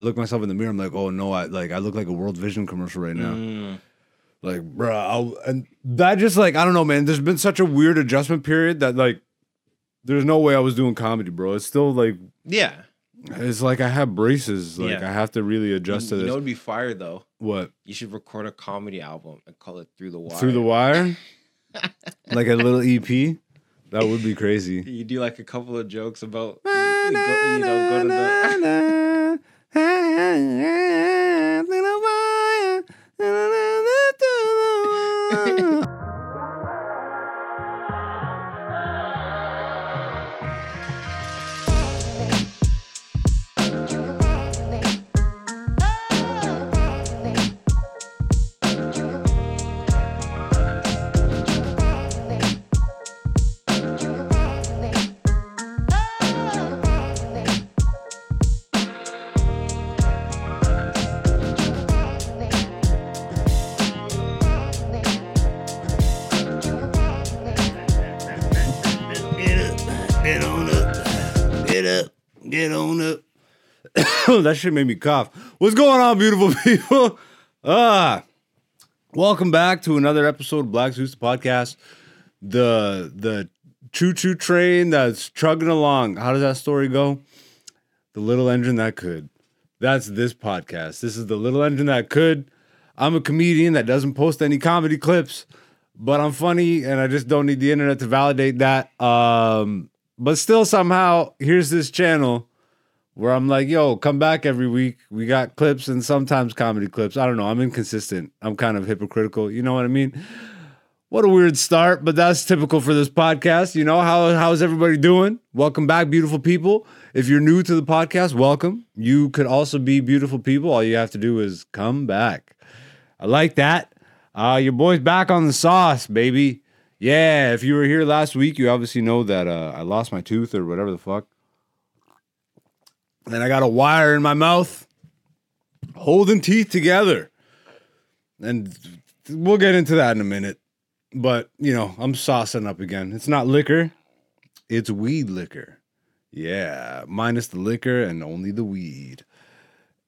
look myself in the mirror, I'm like, oh no, I look like a World Vision commercial right now. Like, bruh, and that just, like, I don't know, man. There's been such a weird adjustment period that, like, there's no way I was doing comedy, bro. It's still, like... Yeah. It's like I have braces. Like, yeah. I have to really adjust to this. You know what would be fire, though? What? You should record a comedy album and call it Through the Wire. Through the Wire? Like a little EP? That would be crazy. You do, like, a couple of jokes about... go to the... Get on up. That shit made me cough. What's going on, beautiful people? Welcome back to another episode of Black Zeus, the podcast. The choo-choo train that's chugging along. How does that story go? The little engine that could. That's this podcast. This is the little engine that could. I'm a comedian that doesn't post any comedy clips, but I'm funny, and I just don't need the internet to validate that. But still, somehow, here's this channel where I'm like, yo, come back every week. We got clips and sometimes comedy clips. I don't know. I'm inconsistent. I'm kind of hypocritical. You know what I mean? What a weird start, but that's typical for this podcast. You know, how's everybody doing? Welcome back, beautiful people. If you're new to the podcast, welcome. You could also be beautiful people. All you have to do is come back. I like that. Your boy's back on the sauce, baby. Yeah, if you were here last week, you obviously know that I lost my tooth or whatever the fuck. And I got a wire in my mouth, holding teeth together. And we'll get into that in a minute. But, you know, I'm saucing up again. It's not liquor. It's weed liquor. Yeah, minus the liquor and only the weed.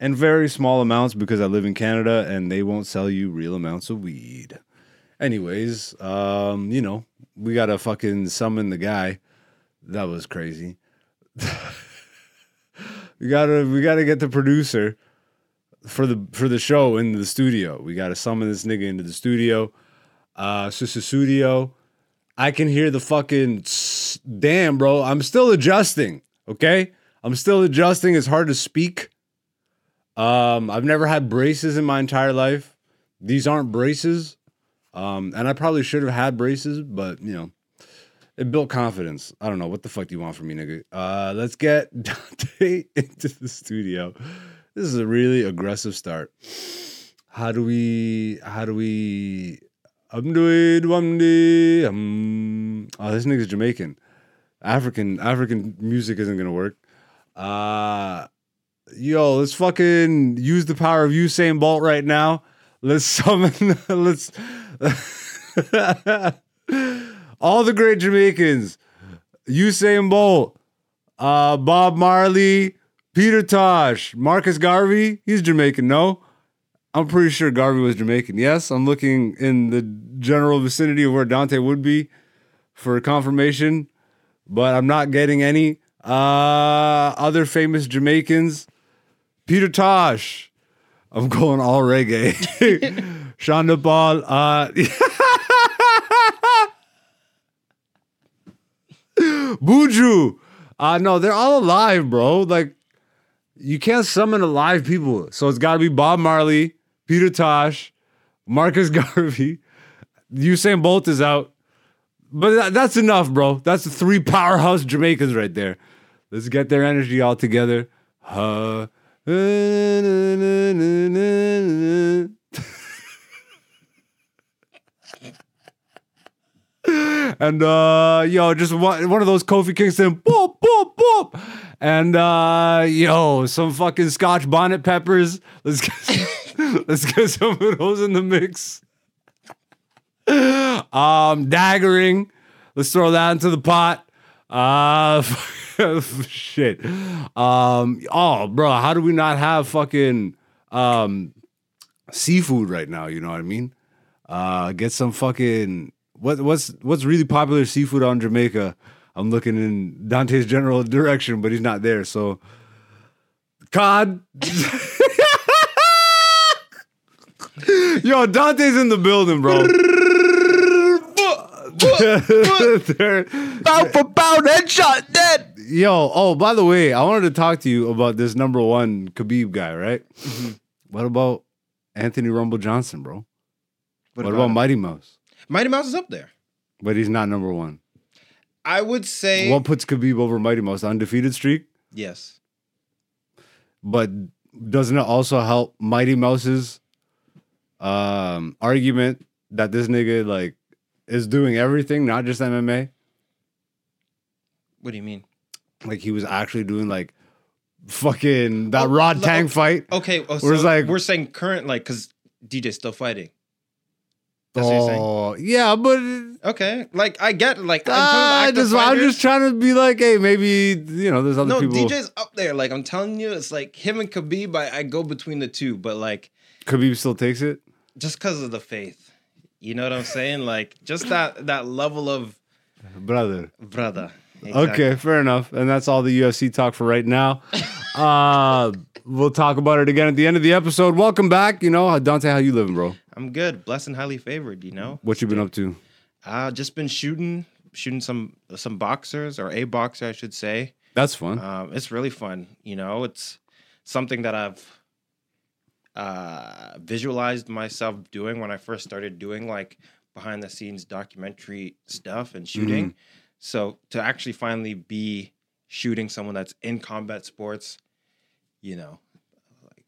And very small amounts because I live in Canada and they won't sell you real amounts of weed. Anyways, you know, we got to fucking summon the guy. That was crazy. We gotta get the producer for the show into the studio. We got to summon this nigga into the studio. Studio. I can hear the fucking... Damn, bro. I'm still adjusting, okay? I'm still adjusting. It's hard to speak. I've never had braces in my entire life. These aren't braces. And I probably should have had braces, but, you know, it built confidence. I don't know. What the fuck do you want from me, nigga? Let's get Dante into the studio. This is a really aggressive start. How do we, oh, this nigga's Jamaican. African music isn't going to work. Yo, let's fucking use the power of Usain Bolt right now. Let's summon all the great Jamaicans, Usain Bolt, Bob Marley, Peter Tosh, Marcus Garvey. He's Jamaican, no? I'm pretty sure Garvey was Jamaican. Yes, I'm looking in the general vicinity of where Dante would be for confirmation, but I'm not getting any. Other famous Jamaicans, Peter Tosh. I'm going all reggae. Shonda Ball. Buju. No, they're all alive, bro. Like, you can't summon alive people. So it's got to be Bob Marley, Peter Tosh, Marcus Garvey. Usain Bolt is out. But that's enough, bro. That's the three powerhouse Jamaicans right there. Let's get their energy all together. And yo, just one of those Kofi Kingston boop boop boop, and yo, some fucking Scotch bonnet peppers. Let's get some of those in the mix. Daggering, let's throw that into the pot. Shit. Oh, bro, how do we not have fucking seafood right now? You know what I mean? Get some fucking what's really popular seafood on Jamaica. I'm looking in Dante's general direction, but he's not there. So cod. Yo, Dante's in the building, bro. Pound for pound, headshot, dead. Yo, oh, by the way, I wanted to talk to you about this number one Khabib guy, right? Mm-hmm. What about Anthony Rumble Johnson, bro? What about Mighty Mouse? Mighty Mouse is up there. But he's not number one. I would say... What puts Khabib over Mighty Mouse? Undefeated streak? Yes. But doesn't it also help Mighty Mouse's argument that this nigga, like, is doing everything, not just MMA? What do you mean? Like, he was actually doing, like, fucking that Rod Tang fight. Okay, oh, so like, we're saying current, like, because DJ's still fighting. That's what you're saying? Oh, yeah, but... Okay, like, I get, like... I'm just trying to be like, hey, maybe, you know, there's other people... No, DJ's up there. Like, I'm telling you, it's like him and Khabib, I go between the two, but, like... Khabib still takes it? Just because of the faith. You know what I'm saying? Like, just that level of... Brother. Exactly. Okay, fair enough. And that's all the UFC talk for right now. We'll talk about it again at the end of the episode. Welcome back. You know, Dante, how you living, bro? I'm good. Blessed and highly favored, you know? What you been up to? Just been shooting some boxers, or a boxer, I should say. That's fun. It's really fun. You know, it's something that I've visualized myself doing when I first started doing, like, behind-the-scenes documentary stuff and shooting. Mm-hmm. So to actually finally be shooting someone that's in combat sports, you know, like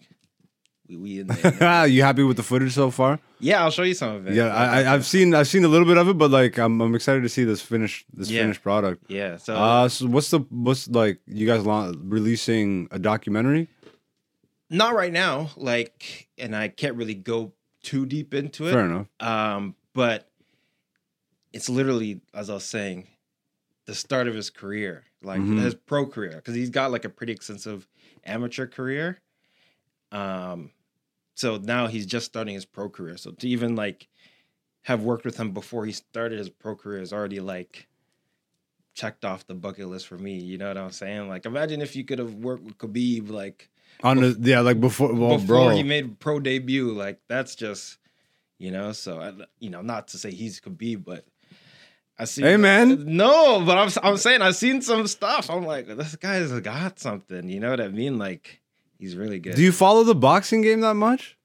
we in there. You happy with the footage so far? Yeah, I'll show you some of it. Yeah, I've seen a little bit of it, but like I'm excited to see this finished product. Yeah. So, what's like you guys releasing a documentary? Not right now, like, and I can't really go too deep into it. Fair enough. But it's literally, as I was saying, the start of his career, like his pro career, because he's got like a pretty extensive amateur career. So now he's just starting his pro career. So to even like have worked with him before he started his pro career is already like checked off the bucket list for me. You know what I'm saying? Like, imagine if you could have worked with Khabib, like on before he made pro debut. Like, that's just, you know. So not to say he's Khabib, but. I see. Hey, man. No, but I'm saying I've seen some stuff. I'm like, this guy's got something. You know what I mean? Like, he's really good. Do you follow the boxing game that much?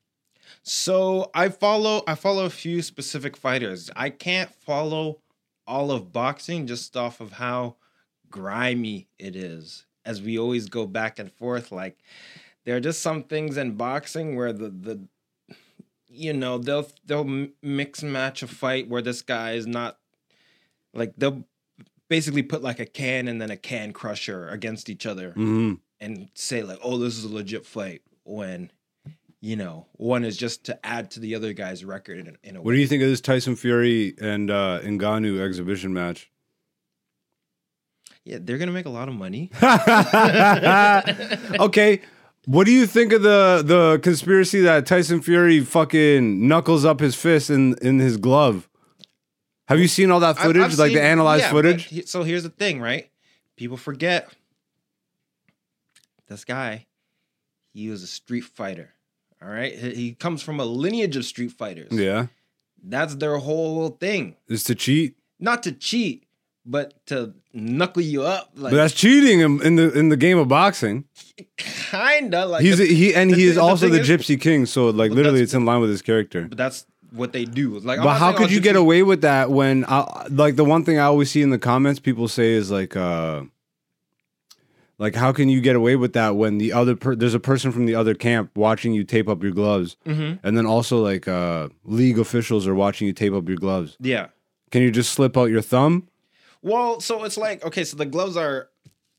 So I follow a few specific fighters. I can't follow all of boxing just off of how grimy it is. As we always go back and forth, like there are just some things in boxing where the you know, they'll mix and match a fight where this guy is not. Like, they'll basically put, like, a can and then a can crusher against each other and say, like, oh, this is a legit fight when, you know, one is just to add to the other guy's record in a way. What do you think of this Tyson Fury and Ngannou exhibition match? Yeah, they're going to make a lot of money. Okay. What do you think of the conspiracy that Tyson Fury fucking knuckles up his fist in his glove? Have you seen all that footage, the analyzed footage? So here's the thing, right? People forget this guy, he was a street fighter, all right? He comes from a lineage of street fighters. Yeah. That's their whole thing. Is to cheat? Not to cheat, but to knuckle you up. Like, but that's cheating in the game of boxing. Kinda. Like he is also the Gypsy King, so like literally it's in line with his character. But that's... what they do. Like, but how could you get away with that when the one thing I always see in the comments people say is like how can you get away with that when the other there's a person from the other camp watching you tape up your gloves and then also like league officials are watching you tape up your gloves. Yeah. Can you just slip out your thumb? Well, so it's like, okay, so the gloves are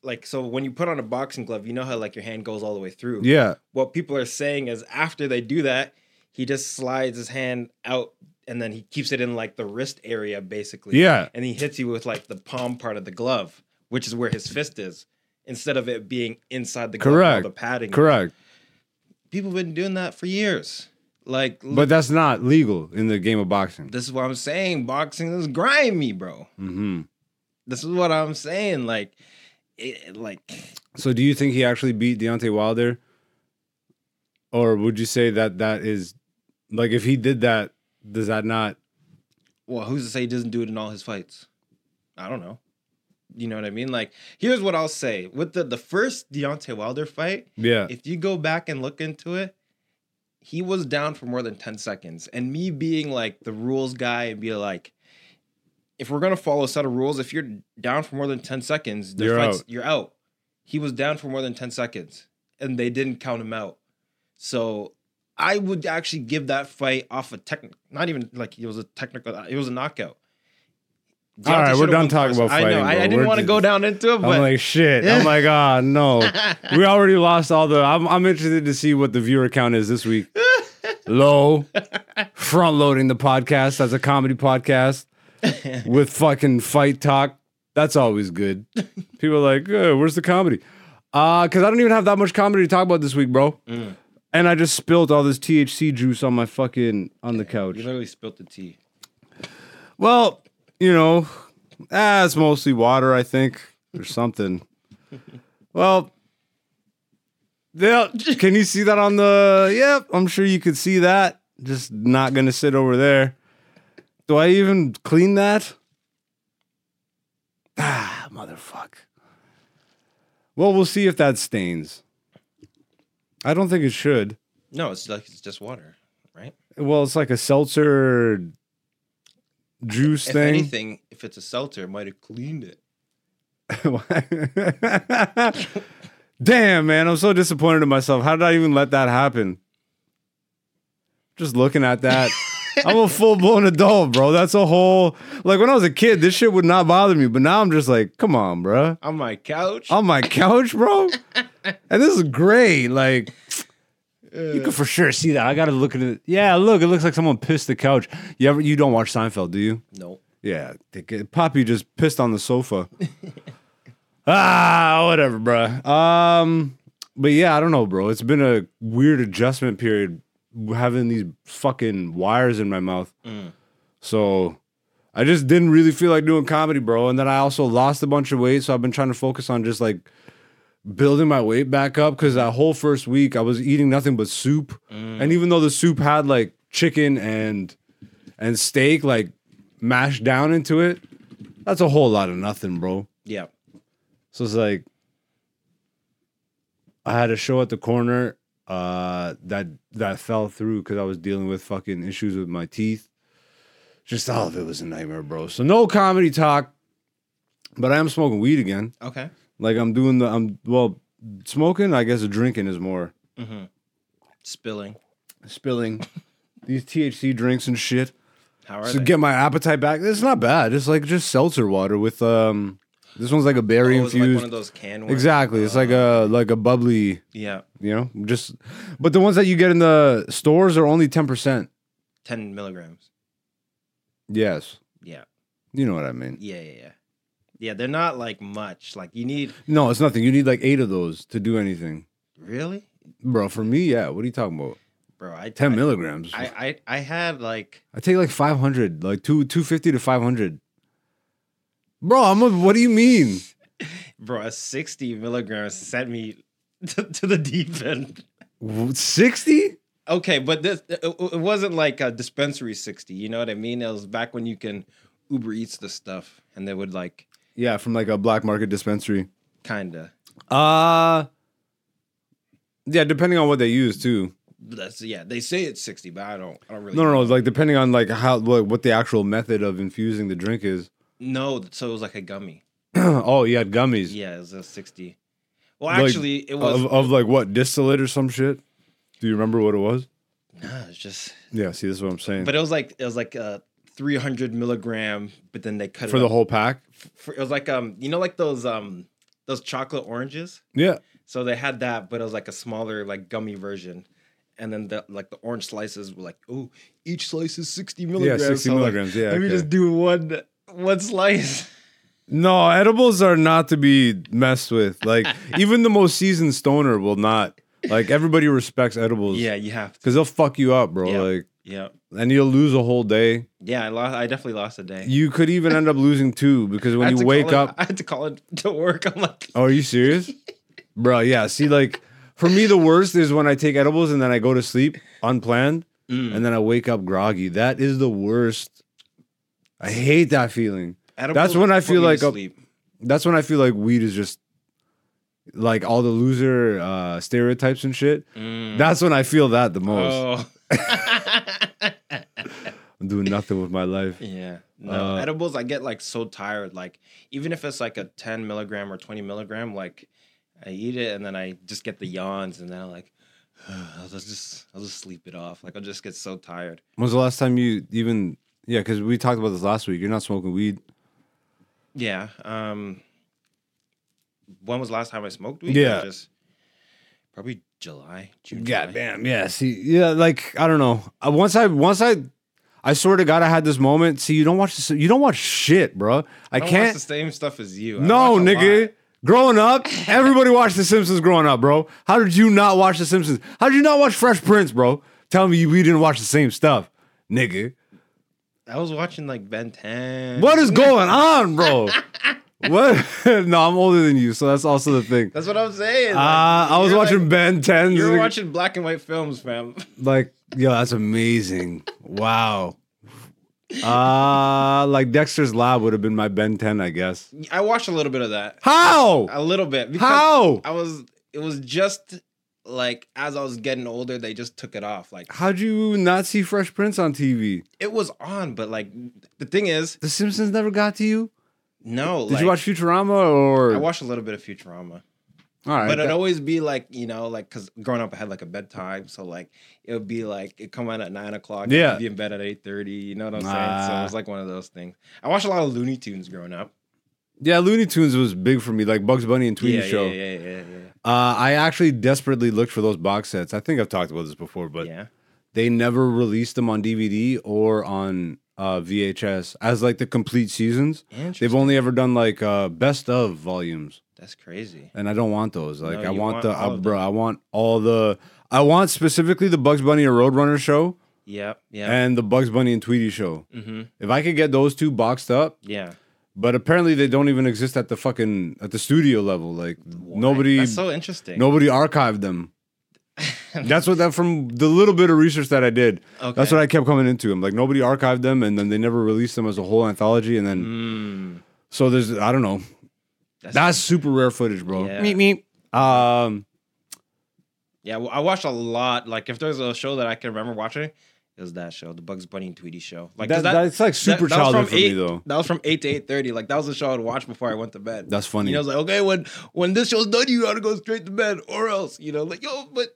like, so when you put on a boxing glove, you know how like your hand goes all the way through. Yeah. What people are saying is after they do that, he just slides his hand out and then he keeps it in like the wrist area basically. Yeah. And he hits you with like the palm part of the glove, which is where his fist is, instead of it being inside the glove, the padding. Correct. People have been doing that for years. Like, but that's not legal in the game of boxing. This is what I'm saying. Boxing is grimy, bro. Mm-hmm. This is what I'm saying. Like, so do you think he actually beat Deontay Wilder? Or would you say that that is, like, if he did that, does that not? Well, who's to say he doesn't do it in all his fights? I don't know. You know what I mean? Like, here's what I'll say. With the first Deontay Wilder fight, yeah, if you go back and look into it, he was down for more than 10 seconds. And me being like the rules guy and be like, if we're going to follow a set of rules, if you're down for more than 10 seconds, you're out. He was down for more than 10 seconds and they didn't count him out. So I would actually give that fight off a technical, not even like it was a technical, it was a knockout. Deontay, all right, we're done talking about fighting. I know. I didn't want to go down into it, but I'm like, shit. I'm like, ah, no. We already lost all the. I'm interested to see what the viewer count is this week. Low. Front loading the podcast as a comedy podcast with fucking fight talk. That's always good. People are like, oh, where's the comedy? Because I don't even have that much comedy to talk about this week, bro. Mm. And I just spilled all this THC juice on my fucking on the couch. You literally spilled the tea. Well. You know, it's mostly water, I think, or something. Well, yeah, can you see that on the... Yep, yeah, I'm sure you could see that. Just not going to sit over there. Do I even clean that? Ah, motherfuck. Well, we'll see if that stains. I don't think it should. No, it's like it's just water, right? Well, it's like a seltzer... juice if thing. If anything, if it's a seltzer, it might have cleaned it. Damn, man. I'm so disappointed in myself. How did I even let that happen? Just looking at that. I'm a full-blown adult, bro. That's a whole... Like, when I was a kid, this shit would not bother me. But now I'm just like, come on, bro. On my couch? On my couch, bro? And this is great. Like... You can for sure see that. I gotta look at it. Yeah, look, it looks like someone pissed the couch. You don't watch Seinfeld, do you? No. Yeah, Poppy just pissed on the sofa. Whatever, bruh. But yeah, I don't know, bro. It's been a weird adjustment period having these fucking wires in my mouth. Mm. So I just didn't really feel like doing comedy, bro. And then I also lost a bunch of weight, so I've been trying to focus on just like building my weight back up, because that whole first week I was eating nothing but soup. Mm. And even though the soup had like chicken and steak like mashed down into it, that's a whole lot of nothing, bro. Yeah. So it's like I had a show at the corner that fell through because I was dealing with fucking issues with my teeth. Just all of it was a nightmare, bro. So no comedy talk, but I am smoking weed again. Okay. Like, smoking, I guess drinking is more. Mm-hmm. Spilling. These THC drinks and shit. How are they? To get my appetite back. It's not bad. It's like just seltzer water with, this one's like a berry infused. Like one of those canned ones. Exactly. It's like a bubbly. Yeah. You know, just, but the ones that you get in the stores are only 10%. 10 milligrams. Yes. Yeah. You know what I mean. Yeah. Yeah, they're not like much. Like you need... No, it's nothing. You need like 8 of those to do anything. Really? Bro, for me, yeah. What are you talking about? Bro, 10 milligrams. I had like... I take like 500, like 250 to 500. Bro, what do you mean? Bro, a 60 milligrams sent me to the deep end. 60? Okay, but it wasn't like a dispensary 60. You know what I mean? It was back when you can Uber Eats the stuff and they would like... Yeah, from like a black market dispensary. Kinda. Yeah, depending on what they use too. They say it's 60, but I don't really. No, like depending on like how what the actual method of infusing the drink is. No, so it was like a gummy. Oh, you had gummies. Yeah, it was a 60. Well, like, actually, it was of like what, distillate or some shit. Do you remember what it was? Nah, it's just. Yeah, see, this is what I'm saying. But it was like 300 milligram, but then they cut it for the whole pack. It was like you know, like those chocolate oranges. Yeah. So they had that, but it was like a smaller, like gummy version, and then the orange slices were like, oh, each slice is 60 milligrams. Yeah, 60 milligrams. Like, yeah. Let me just do one slice. No, edibles are not to be messed with. Like, even the most seasoned stoner will not. Like, everybody respects edibles. Yeah, you have to. Because they'll fuck you up, bro. Yep. Like, yeah. And you'll lose a whole day. Yeah, I definitely lost a day. You could even end up losing two, because when you wake up... I had to call it to work. I'm like... Oh, are you serious? Bro, yeah. See, like, for me, the worst is when I take edibles and then I go to sleep unplanned. And then I wake up groggy. That is the worst. I hate that feeling. Edibles, that's when I feel like that's when I feel like weed is just like all the loser stereotypes and shit. That's when I feel that the most. Oh. I'm doing nothing with my life. Yeah. No, edibles, I get like so tired. Like, even if it's like a 10 milligram or 20 milligram, like I eat it and then I just get the yawns and then I'm like, I'll just sleep it off. Like, I'll just get so tired. When was the last time you even, yeah, because we talked about this last week. You're not smoking weed. Yeah. When was the last time I smoked weed? Yeah. Probably June. God damn. Yeah. See, yeah, like, I don't know. Once I swear to God, I had this moment. See, you don't watch shit, bro. I can't watch the same stuff as you. No, nigga. Lot. Growing up, everybody watched The Simpsons growing up, bro. How did you not watch The Simpsons? How did you not watch Fresh Prince, bro? Tell me we didn't watch the same stuff, nigga. I was watching like Ben 10. What is going on, bro? What? No, I'm older than you, so that's also the thing. That's what I'm saying. Like, I was watching like, Ben 10. You were watching black and white films, fam. Like, yo, that's amazing. Wow. Like Dexter's Lab would have been my Ben 10, I guess. I watched a little bit of that. How? A little bit. How? It was just like as I was getting older, they just took it off. Like, how'd you not see Fresh Prince on TV? It was on, but like the thing is, The Simpsons never got to you? No. Did you watch Futurama or? I watched a little bit of Futurama. All right, but it'd always be like, you know, like, because growing up I had like a bedtime, so like it would be like it'd come out at 9 o'clock, yeah, I'd be in bed at 8:30, you know what I'm saying? So it was like one of those things. I watched a lot of Looney Tunes growing up. Yeah, Looney Tunes was big for me, like Bugs Bunny and Tweety Show. Yeah. I actually desperately looked for those box sets. I think I've talked about this before, but yeah, they never released them on DVD or on VHS as like the complete seasons. They've only ever done like best of volumes. That's crazy. And I don't want those. Like, no, I want the, bro, I want specifically the Bugs Bunny and Roadrunner show. Yeah. And the Bugs Bunny and Tweety show. Mm-hmm. If I could get those two boxed up. Yeah. But apparently they don't even exist at the fucking, at the studio level. Like, why? Nobody. That's so interesting. Nobody archived them. That's what that, from the little bit of research that I did, okay, that's what I kept coming into. I'm like, nobody archived them, and then they never released them as a whole anthology. And then, so there's, I don't know. That's super rare footage, bro. Yeah. Meep. Yeah, well, I watched a lot. Like, if there's a show that I can remember watching, it was that show, the Bugs Bunny and Tweety show. Like, that's like super childhood for me, though. That was from 8 to 8:30. Like, that was the show I'd watch before I went to bed. That's funny. You know, I was like, okay, when this show's done, you gotta go straight to bed, or else, you know, like, yo, but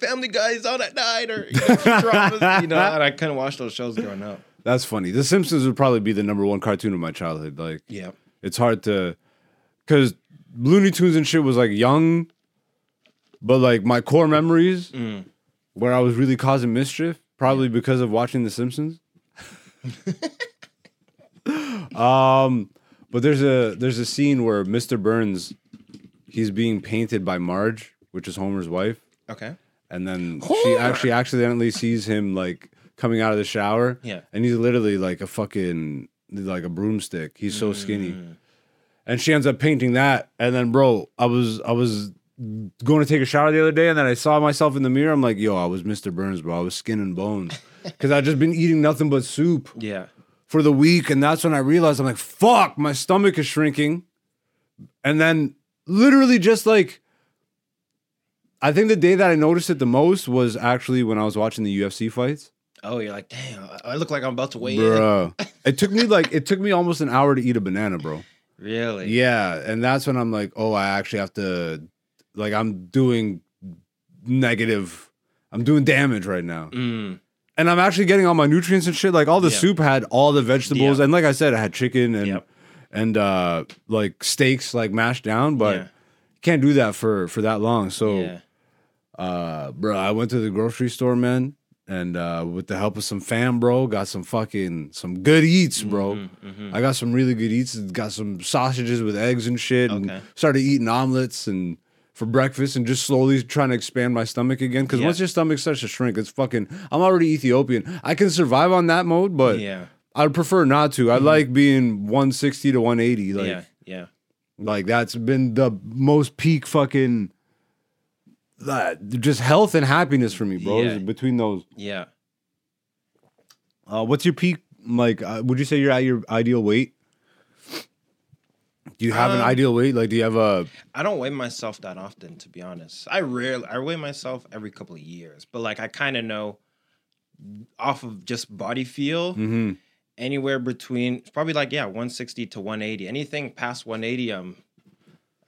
Family Guy's on at night, or you know, dramas, you know, and I couldn't watch those shows growing up. That's funny. The Simpsons would probably be the number one cartoon of my childhood. Like, yeah, it's hard to. Because Looney Tunes and shit was, like, young, but, like, my core memories where I was really causing mischief, probably because of watching The Simpsons. But there's a scene where Mr. Burns, he's being painted by Marge, which is Homer's wife. Okay. And then she actually accidentally sees him, like, coming out of the shower. Yeah. And he's literally, like, a fucking, like, a broomstick. He's so skinny. And she ends up painting that. And then, bro, I was going to take a shower the other day, and then I saw myself in the mirror. I'm like, yo, I was Mr. Burns, bro. I was skin and bones. Because I'd just been eating nothing but soup for the week. And that's when I realized, I'm like, fuck, my stomach is shrinking. And then literally just like, I think the day that I noticed it the most was actually when I was watching the UFC fights. Oh, you're like, damn, I look like I'm about to weigh in. It took me almost an hour to eat a banana, bro. Really? Yeah, and that's when I'm like, oh, I actually have to, like, I'm doing damage right now. And I'm actually getting all my nutrients and shit. Like, all the soup had all the vegetables, and like I said, I had chicken and like steaks, like mashed down, but you can't do that for that long. So, bro, I went to the grocery store, man, And with the help of some fam, bro, got some fucking, some good eats, bro. Mm-hmm, mm-hmm. I got some really good eats. Got some sausages with eggs and shit. Okay. And started eating omelets and for breakfast and just slowly trying to expand my stomach again. Because once your stomach starts to shrink, it's fucking, I'm already Ethiopian. I can survive on that mode, but I'd prefer not to. I like being 160 to 180. Like, yeah. Like, that's been the most peak fucking... just health and happiness for me, bro. Yeah. Between those, what's your peak? Like, would you say you're at your ideal weight? Do you have an ideal weight? Like, do you have a? I don't weigh myself that often, to be honest. I weigh myself every couple of years, but like I kind of know off of just body feel. Mm-hmm. Anywhere between, it's probably like 160 to 180. Anything past 180,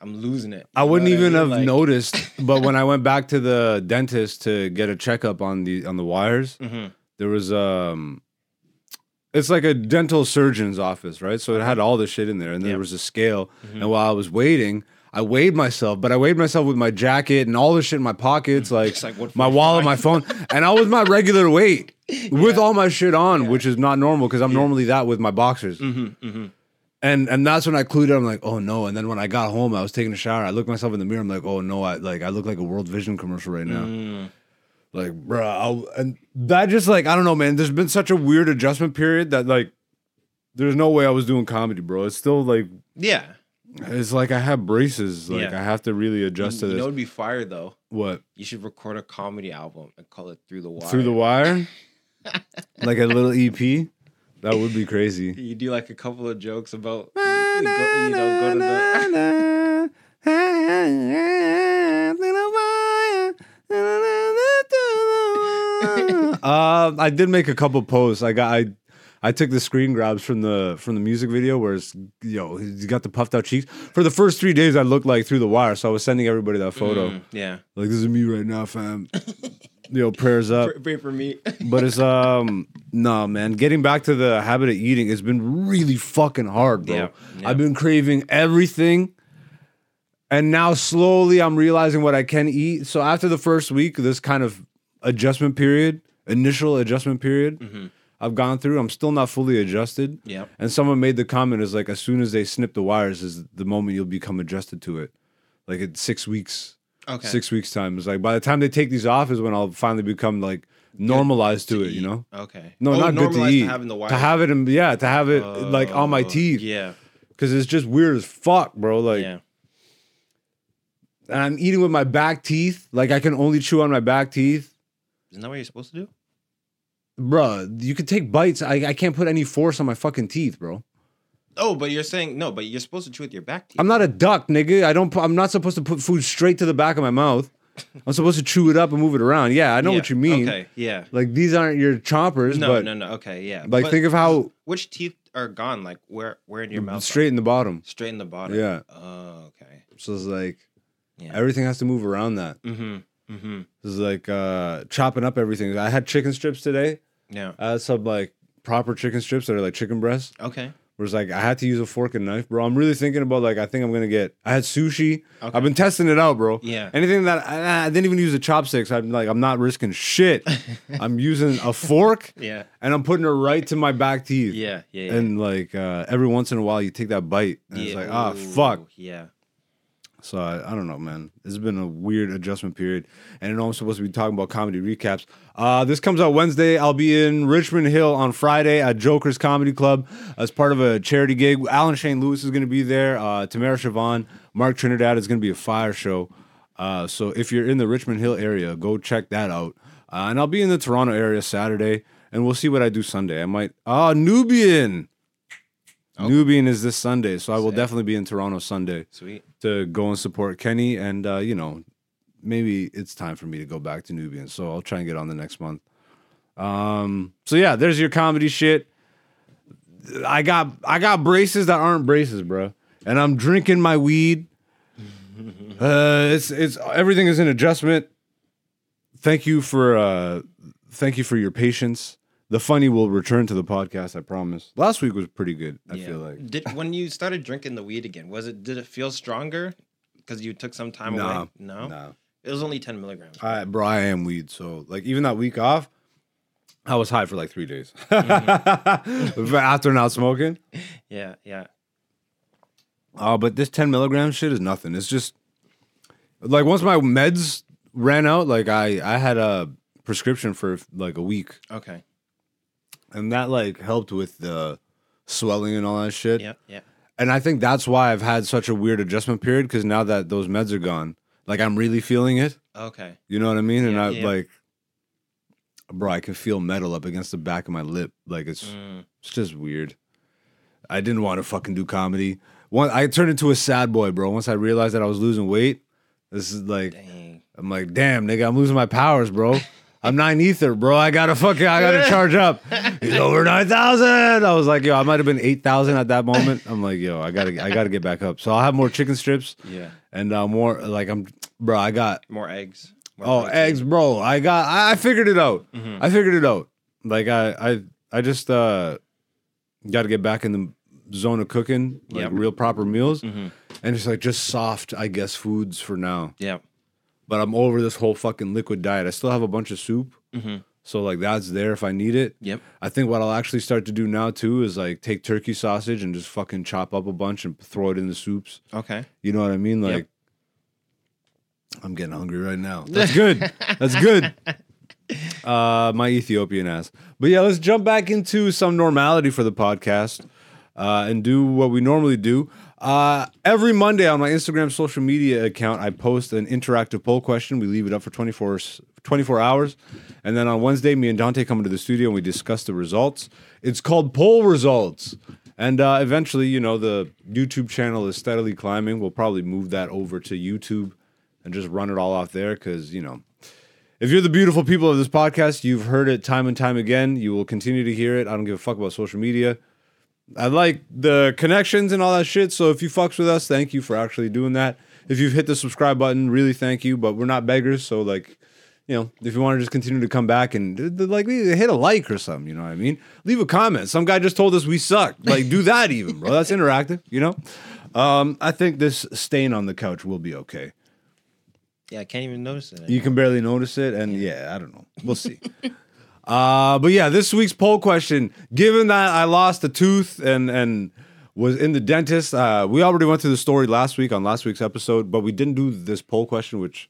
I'm losing it. I wouldn't even have noticed, but when I went back to the dentist to get a checkup on the wires, there was it's like a dental surgeon's office, right? So it had all this shit in there, and there was a scale. Mm-hmm. And while I was waiting, I weighed myself, but I weighed myself with my jacket and all the shit in my pockets, like my wallet, my phone, and I was my regular weight with all my shit on, which is not normal because I'm normally that with my boxers. Mm-hmm, mm-hmm. And that's when I clued in. I'm like, oh no. And then when I got home, I was taking a shower. I looked myself in the mirror. I'm like, oh no. I look like a World Vision commercial right now. Like, bro. And that just like, I don't know, man. There's been such a weird adjustment period that like, there's no way I was doing comedy, bro. It's still like, it's like I have braces. Like I have to really adjust to this. You know, it'd be fire though. What? You should record a comedy album and call it Through the Wire. Through the Wire. Like a little EP. That would be crazy. You do like a couple of jokes about go to the I did make a couple posts. I took the screen grabs from the music video where it's, he's got the puffed out cheeks. For the first 3 days, I looked like Through the Wire, so I was sending everybody that photo. Like, this is me right now, fam. Prayers up. Pray for me. But it's, nah, man. Getting back to the habit of eating has been really fucking hard, bro. Yeah. I've been craving everything. And now slowly I'm realizing what I can eat. So after the first week, this kind of initial adjustment period, I've gone through. I'm still not fully adjusted. Yeah. And someone made the comment, is like, as soon as they snip the wires is the moment you'll become adjusted to it. Like, it's 6 weeks. Okay. 6 weeks time. It's like by the time they take these off is when I'll finally become like normalized to it, eat. Okay. No, not good to eat. To have it like on my teeth. Yeah. Because it's just weird as fuck, bro. Like, and I'm eating with my back teeth. Like, I can only chew on my back teeth. Isn't that what you're supposed to do? Bruh, you could take bites. I can't put any force on my fucking teeth, bro. Oh, but you're saying no, but you're supposed to chew with your back teeth. I'm not a duck, nigga. I'm not supposed to put food straight to the back of my mouth. I'm supposed to chew it up and move it around. Yeah, I know what you mean. Okay, yeah. Like, these aren't your chompers. No. Okay, yeah. Like, but think of how... Which teeth are gone? Like, where in your mouth? Straight in the bottom. Straight in the bottom. Yeah. Oh, okay. So it's like, everything has to move around that. Mm-hmm, mm-hmm. It's like chopping up everything. I had chicken strips today. Yeah. I had some, like, proper chicken strips that are like chicken breasts. Okay. Whereas, like, I had to use a fork and knife, bro. I'm really thinking about, like, I had sushi. Okay. I've been testing it out, bro. Yeah. Anything that, I didn't even use the chopsticks. I'm like, I'm not risking shit. I'm using a fork. Yeah. And I'm putting it right to my back teeth. Yeah. And, like, every once in a while, you take that bite. And it's like, fuck. Yeah. So, I don't know, man. This has been a weird adjustment period. And I know I'm supposed to be talking about comedy recaps. This comes out Wednesday. I'll be in Richmond Hill on Friday at Joker's Comedy Club as part of a charity gig. Alan Shane Lewis is going to be there. Tamara Siobhan, Mark Trinidad is going to be a fire show. So if you're in the Richmond Hill area, go check that out. And I'll be in the Toronto area Saturday. And we'll see what I do Sunday. I might... Nubian! Okay. Nubian is this Sunday, so I will definitely be in Toronto Sunday. Sweet. To go and support Kenny, and maybe it's time for me to go back to Nubian, so I'll try and get on the next month. So yeah, there's your comedy shit. I got braces that aren't braces, bro, and I'm drinking my weed. It's everything is an adjustment. Thank you for your patience. The funny will return to the podcast, I promise. Last week was pretty good, I feel like. When you started drinking the weed again, did it feel stronger? Because you took some time away? No. It was only 10 milligrams. Bro, I am weed, so like even that week off, I was high for like 3 days after not smoking. Yeah, yeah. But this 10 milligram shit is nothing. It's just like once my meds ran out, like I had a prescription for like a week. Okay. And that like helped with the swelling and all that shit. Yeah, yeah. And I think that's why I've had such a weird adjustment period, because now that those meds are gone, like I'm really feeling it. Okay. You know what I mean? Yeah, and I like, bro, I can feel metal up against the back of my lip. Like it's just weird. I didn't want to fucking do comedy. I turned into a sad boy, bro. Once I realized that I was losing weight, this is like, dang. I'm like, damn, nigga, I'm losing my powers, bro. I'm 9 ether, bro. I gotta charge up. He's over 9,000. I was like, yo, I might have been 8,000 at that moment. I'm like, yo, I gotta get back up. So I'll have more chicken strips. Yeah. And more like I got more eggs. Eggs, bro. I figured it out. Mm-hmm. I figured it out. Like I just gotta get back in the zone of cooking, like real proper meals. Mm-hmm. And it's like just soft, I guess, foods for now. Yeah. But I'm over this whole fucking liquid diet. I still have a bunch of soup. Mm-hmm. So, like, that's there if I need it. Yep. I think what I'll actually start to do now, too, is, like, take turkey sausage and just fucking chop up a bunch and throw it in the soups. Okay. You know what I mean? Like, yep. I'm getting hungry right now. That's good. That's good. My Ethiopian ass. But, yeah, let's jump back into some normality for the podcast and do what we normally do. Every Monday on my Instagram social media account, I post an interactive poll question. We leave it up for 24 hours. And then on Wednesday, me and Dante come into the studio and we discuss the results. It's called Poll Results. And eventually, you know, the YouTube channel is steadily climbing. We'll probably move that over to YouTube and just run it all off there because, you know, if you're the beautiful people of this podcast, you've heard it time and time again. You will continue to hear it. I don't give a fuck about social media. I like the connections and all that shit, so if you fucks with us, thank you for actually doing that. If you've hit the subscribe button, really thank you, but we're not beggars, so, like, you know, if you want to just continue to come back and, like, hit a like or something, you know what I mean? Leave a comment. Some guy just told us we suck. Like, do that even, bro. That's interactive, you know? I think this stain on the couch will be okay. Yeah, I can't even notice it anymore. You can barely notice it, and, yeah I don't know. We'll see. But yeah, this week's poll question, given that I lost a tooth and was in the dentist, we already went through the story last week on last week's episode, but we didn't do this poll question, which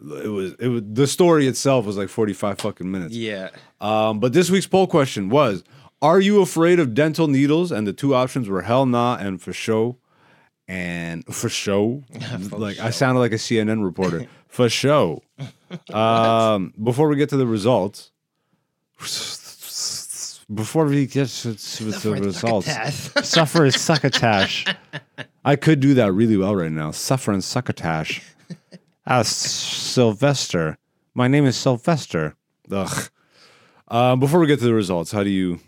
it was the story itself was like 45 fucking minutes. Yeah. But this week's poll question was, are you afraid of dental needles? And the two options were hell nah and for show. And for show, like I sounded like a CNN reporter. For show. Before we get to the results. Before we get to the results, suffer and succotash. I could do that really well right now. Suffer and succotash. Sylvester. My name is Sylvester. Ugh. Before we get to the results, are you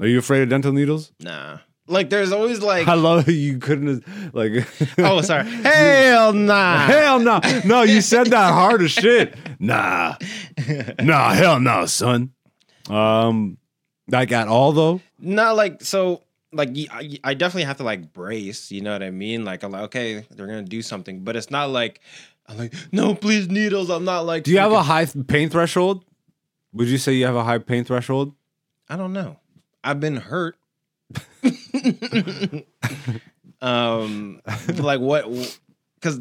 afraid of dental needles? Nah. Like, there's always, like... I love you couldn't, like... Oh, sorry. Hell nah. Hell nah. No, you said that hard as shit. Nah. Nah, hell nah, son. Like at all though? No, like so, like I definitely have to like brace. You know what I mean? Like I'm like, okay, they're gonna do something, but it's not like I'm like, no, please needles. I'm not like. Do you have a high pain threshold? Would you say you have a high pain threshold? I don't know. I've been hurt. Like what? Because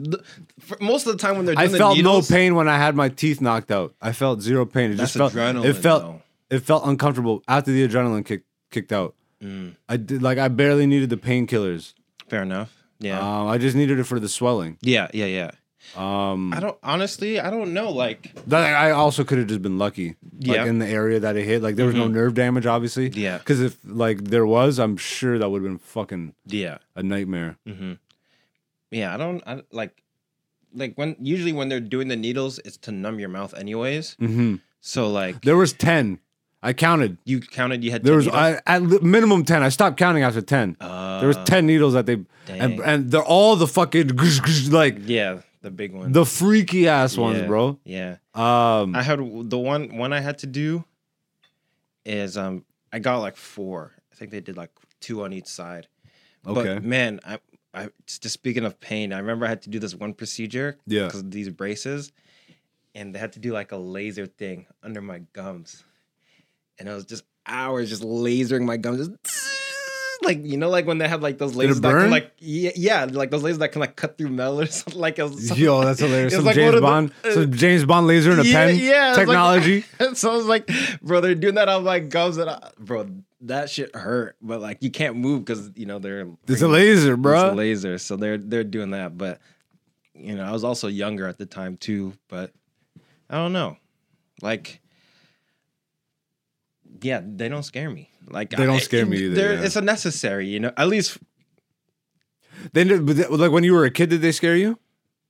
most of the time when they're doing the needles, I felt no pain when I had my teeth knocked out. I felt zero pain. It just felt adrenaline. It felt uncomfortable after the adrenaline kicked out. Mm. I did like I barely needed the painkillers. Fair enough. Yeah. I just needed it for the swelling. Yeah, yeah, yeah. I don't know. Like that, I also could have just been lucky. Yeah. Like in the area that it hit, like there was no nerve damage, obviously. Yeah. Because if like there was, I'm sure that would have been fucking a nightmare. Mm-hmm. Yeah, I don't like when usually when they're doing the needles, it's to numb your mouth, anyways. Mm-hmm. So like there was 10. I counted. You counted. You had 10 there was needles? At minimum 10. I stopped counting after 10. There was 10 needles that they and they're all the fucking like the big ones, the freaky ass ones, bro. Yeah. I had the one I had to do is I got like 4. I think they did like 2 on each side. Okay. But man, I just speaking of pain, I remember I had to do this one procedure because of these braces, and they had to do like a laser thing under my gums. and I was just hours just lasering my gums, just like, you know, like when they have like those lasers that can like like those lasers that can like cut through metal or something. Like it was something, yo, that's hilarious. Some like James Bond, some James Bond laser in a pen technology. Like, so I was like, bro, they're doing that on my gums, and bro, that shit hurt. But like you can't move because you know they're it's a laser, bro. It's a laser, so they're doing that. But you know, I was also younger at the time too. But I don't know, like. Yeah, they don't scare me. Like they don't scare me either. Yeah. It's unnecessary, you know. At least they did. Like when you were a kid, did they scare you?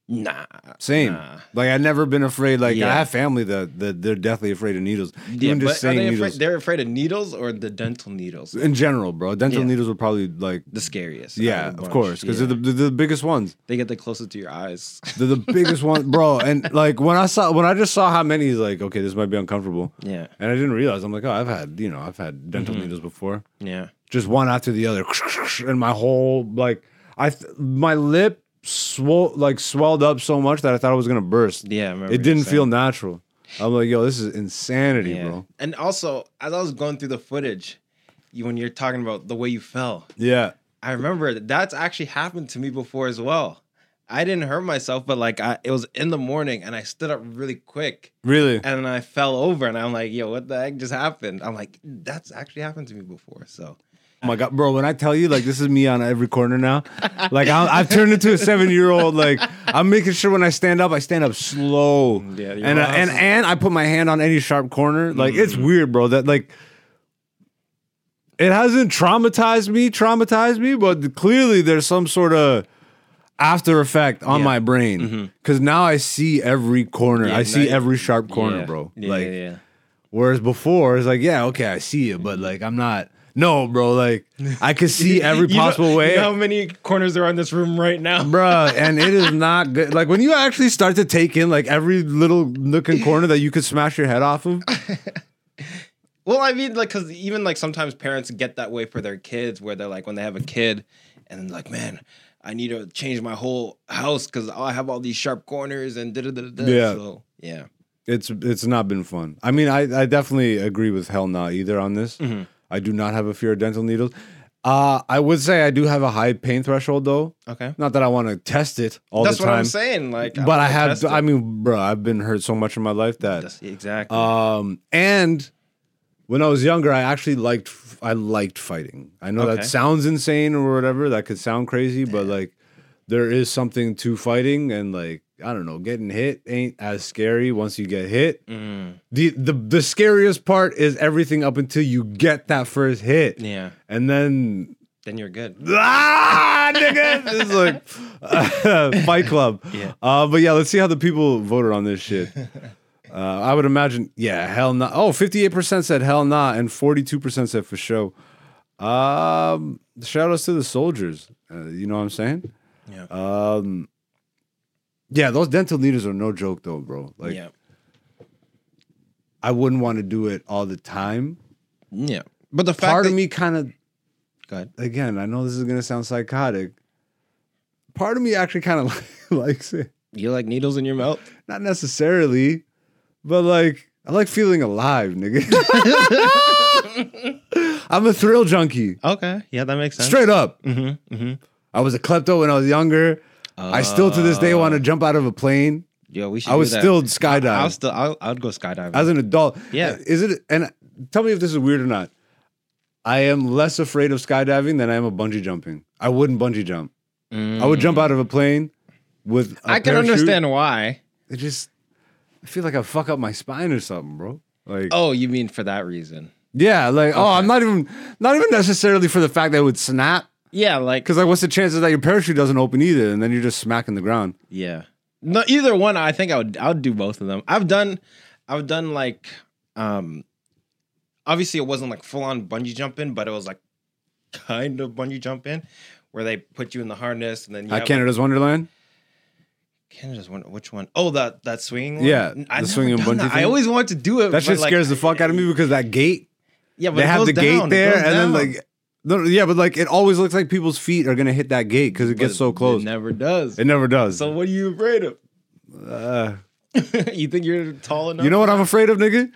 Nah, same. Nah. Like I've never been afraid. Like I have family that they're deathly afraid of needles. Even just saying needles. They're afraid of needles or the dental needles in general, bro. Dental needles are probably like the scariest. Yeah, of course, because they're the biggest ones. They get the closest to your eyes. They're the biggest ones, bro. And like when I just saw how many, like okay, this might be uncomfortable. Yeah, and I didn't realize. I'm like, oh, I've had dental needles before. Yeah, just one after the other, and my whole like my lip. Swelled up so much that I thought it was gonna burst. Yeah, I remember it didn't feel natural. I'm like, yo, this is insanity, bro. And also, as I was going through the footage, when you're talking about the way you fell, I remember that's actually happened to me before as well. I didn't hurt myself, but like it was in the morning, and I stood up really quick, and I fell over, and I'm like, yo, what the heck just happened? I'm like, that's actually happened to me before, so. Oh my God, bro, when I tell you, like, this is me on every corner now. Like, I've turned into a 7-year-old. Like, I'm making sure when I stand up slow. Yeah, and I put my hand on any sharp corner. Like, it's weird, bro. That, like, it hasn't traumatized me, but clearly there's some sort of after effect on my brain. Because now I see every corner. Yeah, I see every sharp corner, bro. Yeah, like, whereas before, it's like, yeah, okay, I see it, but, like, I'm not... No, bro, like, I could see every possible way. You know how many corners are in this room right now? Bruh, and it is not good. Like, when you actually start to take in, like, every little nook and corner that you could smash your head off of. Well, I mean, like, because even, like, sometimes parents get that way for their kids where they're, like, when they have a kid and, like, man, I need to change my whole house because I have all these sharp corners and da-da-da-da. Yeah. So, yeah. It's not been fun. I mean, I definitely agree with hell nah either on this. Mm-hmm. I do not have a fear of dental needles. I would say I do have a high pain threshold, though. Okay. Not that I want to test it all the time. That's what I'm saying. Like, but I have. I mean, bro, I've been hurt so much in my life that exactly. And when I was younger, I actually liked fighting. I know that sounds insane or whatever. That could sound crazy, but like, there is something to fighting, and like, I don't know, getting hit ain't as scary once you get hit. Mm. The scariest part is everything up until you get that first hit. Yeah. And then you're good. Ah, nigga! It's like Fight Club. Yeah. But yeah, let's see how the people voted on this shit. I would imagine, hell nah. Oh, 58% said hell nah, and 42% said for sure. Shout outs to the soldiers. You know what I'm saying? Yeah. Yeah, those dental needles are no joke, though, bro. Like, I wouldn't want to do it all the time. Yeah, but the fact part of me kind of, go ahead. Again, I know this is gonna sound psychotic. Part of me actually kind of likes it. You like needles in your mouth? Not necessarily, but like I like feeling alive, nigga. I'm a thrill junkie. Okay, yeah, that makes sense. Straight up. Mm-hmm. Mm-hmm. I was a klepto when I was younger. I still to this day want to jump out of a plane. Yo, we should. I would still skydive. I would go skydiving as an adult. Yeah, is it? And tell me if this is weird or not. I am less afraid of skydiving than I am of bungee jumping. I wouldn't bungee jump. Mm. I would jump out of a plane with. I can understand why. I feel like I fuck up my spine or something, bro. Like, oh, you mean for that reason? Yeah, like okay. Oh, I'm not even necessarily for the fact that it would snap. Yeah, like... Because, like, what's the chances that your parachute doesn't open either, and then you're just smacking the ground? Yeah. No, either one, I think I would do both of them. I've done, like... obviously, it wasn't, like, full-on bungee jumping, but it was, like, kind of bungee jumping, where they put you in the harness, and then... Canada's Wonderland? Canada's Wonderland? Which one? Oh, that swinging one? Yeah, the swinging bungee thing. I always wanted to do it, that shit like, scares the fuck out of me, because that gate... Yeah, but they have the gate there, and then, like... Yeah, but like it always looks like people's feet are gonna hit that gate because it gets so close. It never does. It never does. So what are you afraid of? You think you're tall enough? You know what I'm afraid of, nigga?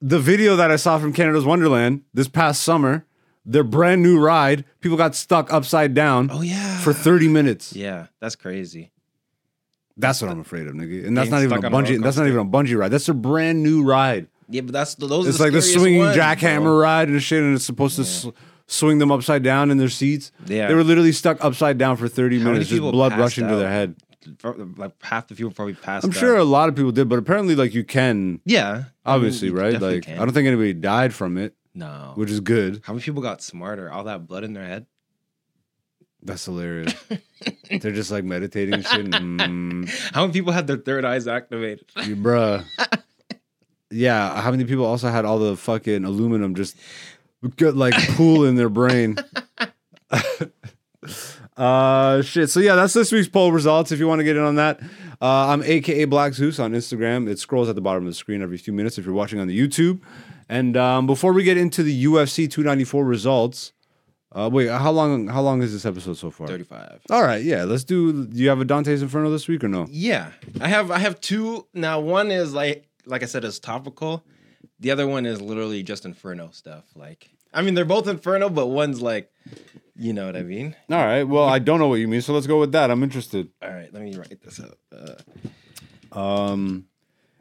the video that I saw from Canada's Wonderland this past summer, their brand new ride, people got stuck upside down for 30 minutes. Yeah, that's crazy. That's what I'm afraid of, nigga. And that's not even a bungee. That's not even a bungee ride. That's a brand new ride. Yeah, but that's those. It's like the swinging jackhammer ride and shit, and it's supposed to swing them upside down in their seats. Yeah, they were literally stuck upside down for 30 minutes, just blood rushing to their head. Like half the people probably passed out. I'm sure a lot of people did, but apparently, like, you can. Yeah, obviously, right? Like, I don't think anybody died from it. No, which is good. How many people got smarter? All that blood in their head. That's hilarious. They're just like meditating and shit. How many people had their third eyes activated? You bruh. Yeah. How many people also had all the fucking aluminum just like pool in their brain? Shit. So yeah, that's this week's poll results. If you want to get in on that, I'm AKA Black Zeus on Instagram. It scrolls at the bottom of the screen every few minutes if you're watching on the YouTube. And before we get into the UFC 294 results. Wait, how long is this episode so far? 35. All right, yeah, let's do. Do you have a Dante's Inferno this week or no? Yeah, I have two now. One is like I said, is topical. The other one is literally just Inferno stuff. Like, I mean, they're both Inferno, but one's like, you know what I mean? All right. Well, I don't know what you mean, so let's go with that. I'm interested. All right, let me write this up.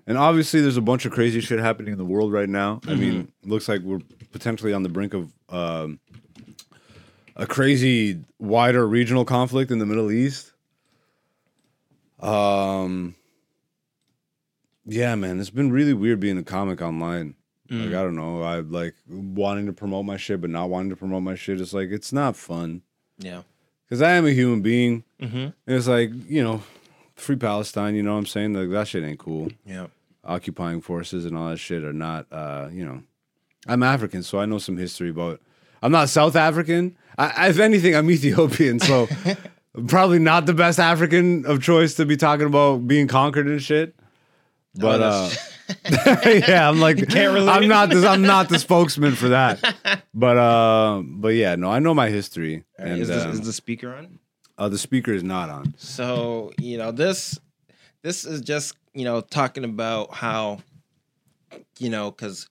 And obviously, there's a bunch of crazy shit happening in the world right now. Mm-hmm. I mean, looks like we're potentially on the brink of. A crazy wider regional conflict in the Middle East. Yeah, man, it's been really weird being a comic online. Like, I don't know, I like wanting to promote my shit, but not wanting to promote my shit. It's like, it's not fun. Yeah, because I am a human being. Mm-hmm. And it's like, you know, free Palestine. You know what I'm saying? Like, that shit ain't cool. Yeah, occupying forces and all that shit are not. You know, I'm African, so I know some history about. I'm not South African. If anything, I'm Ethiopian, so probably not the best African of choice to be talking about being conquered and shit. But yeah, I'm like, I'm not the spokesman for that. But yeah, no, I know my history. Right, and, is the speaker on? The speaker is not on. So you know, this is just, you know, talking about how, you know, because.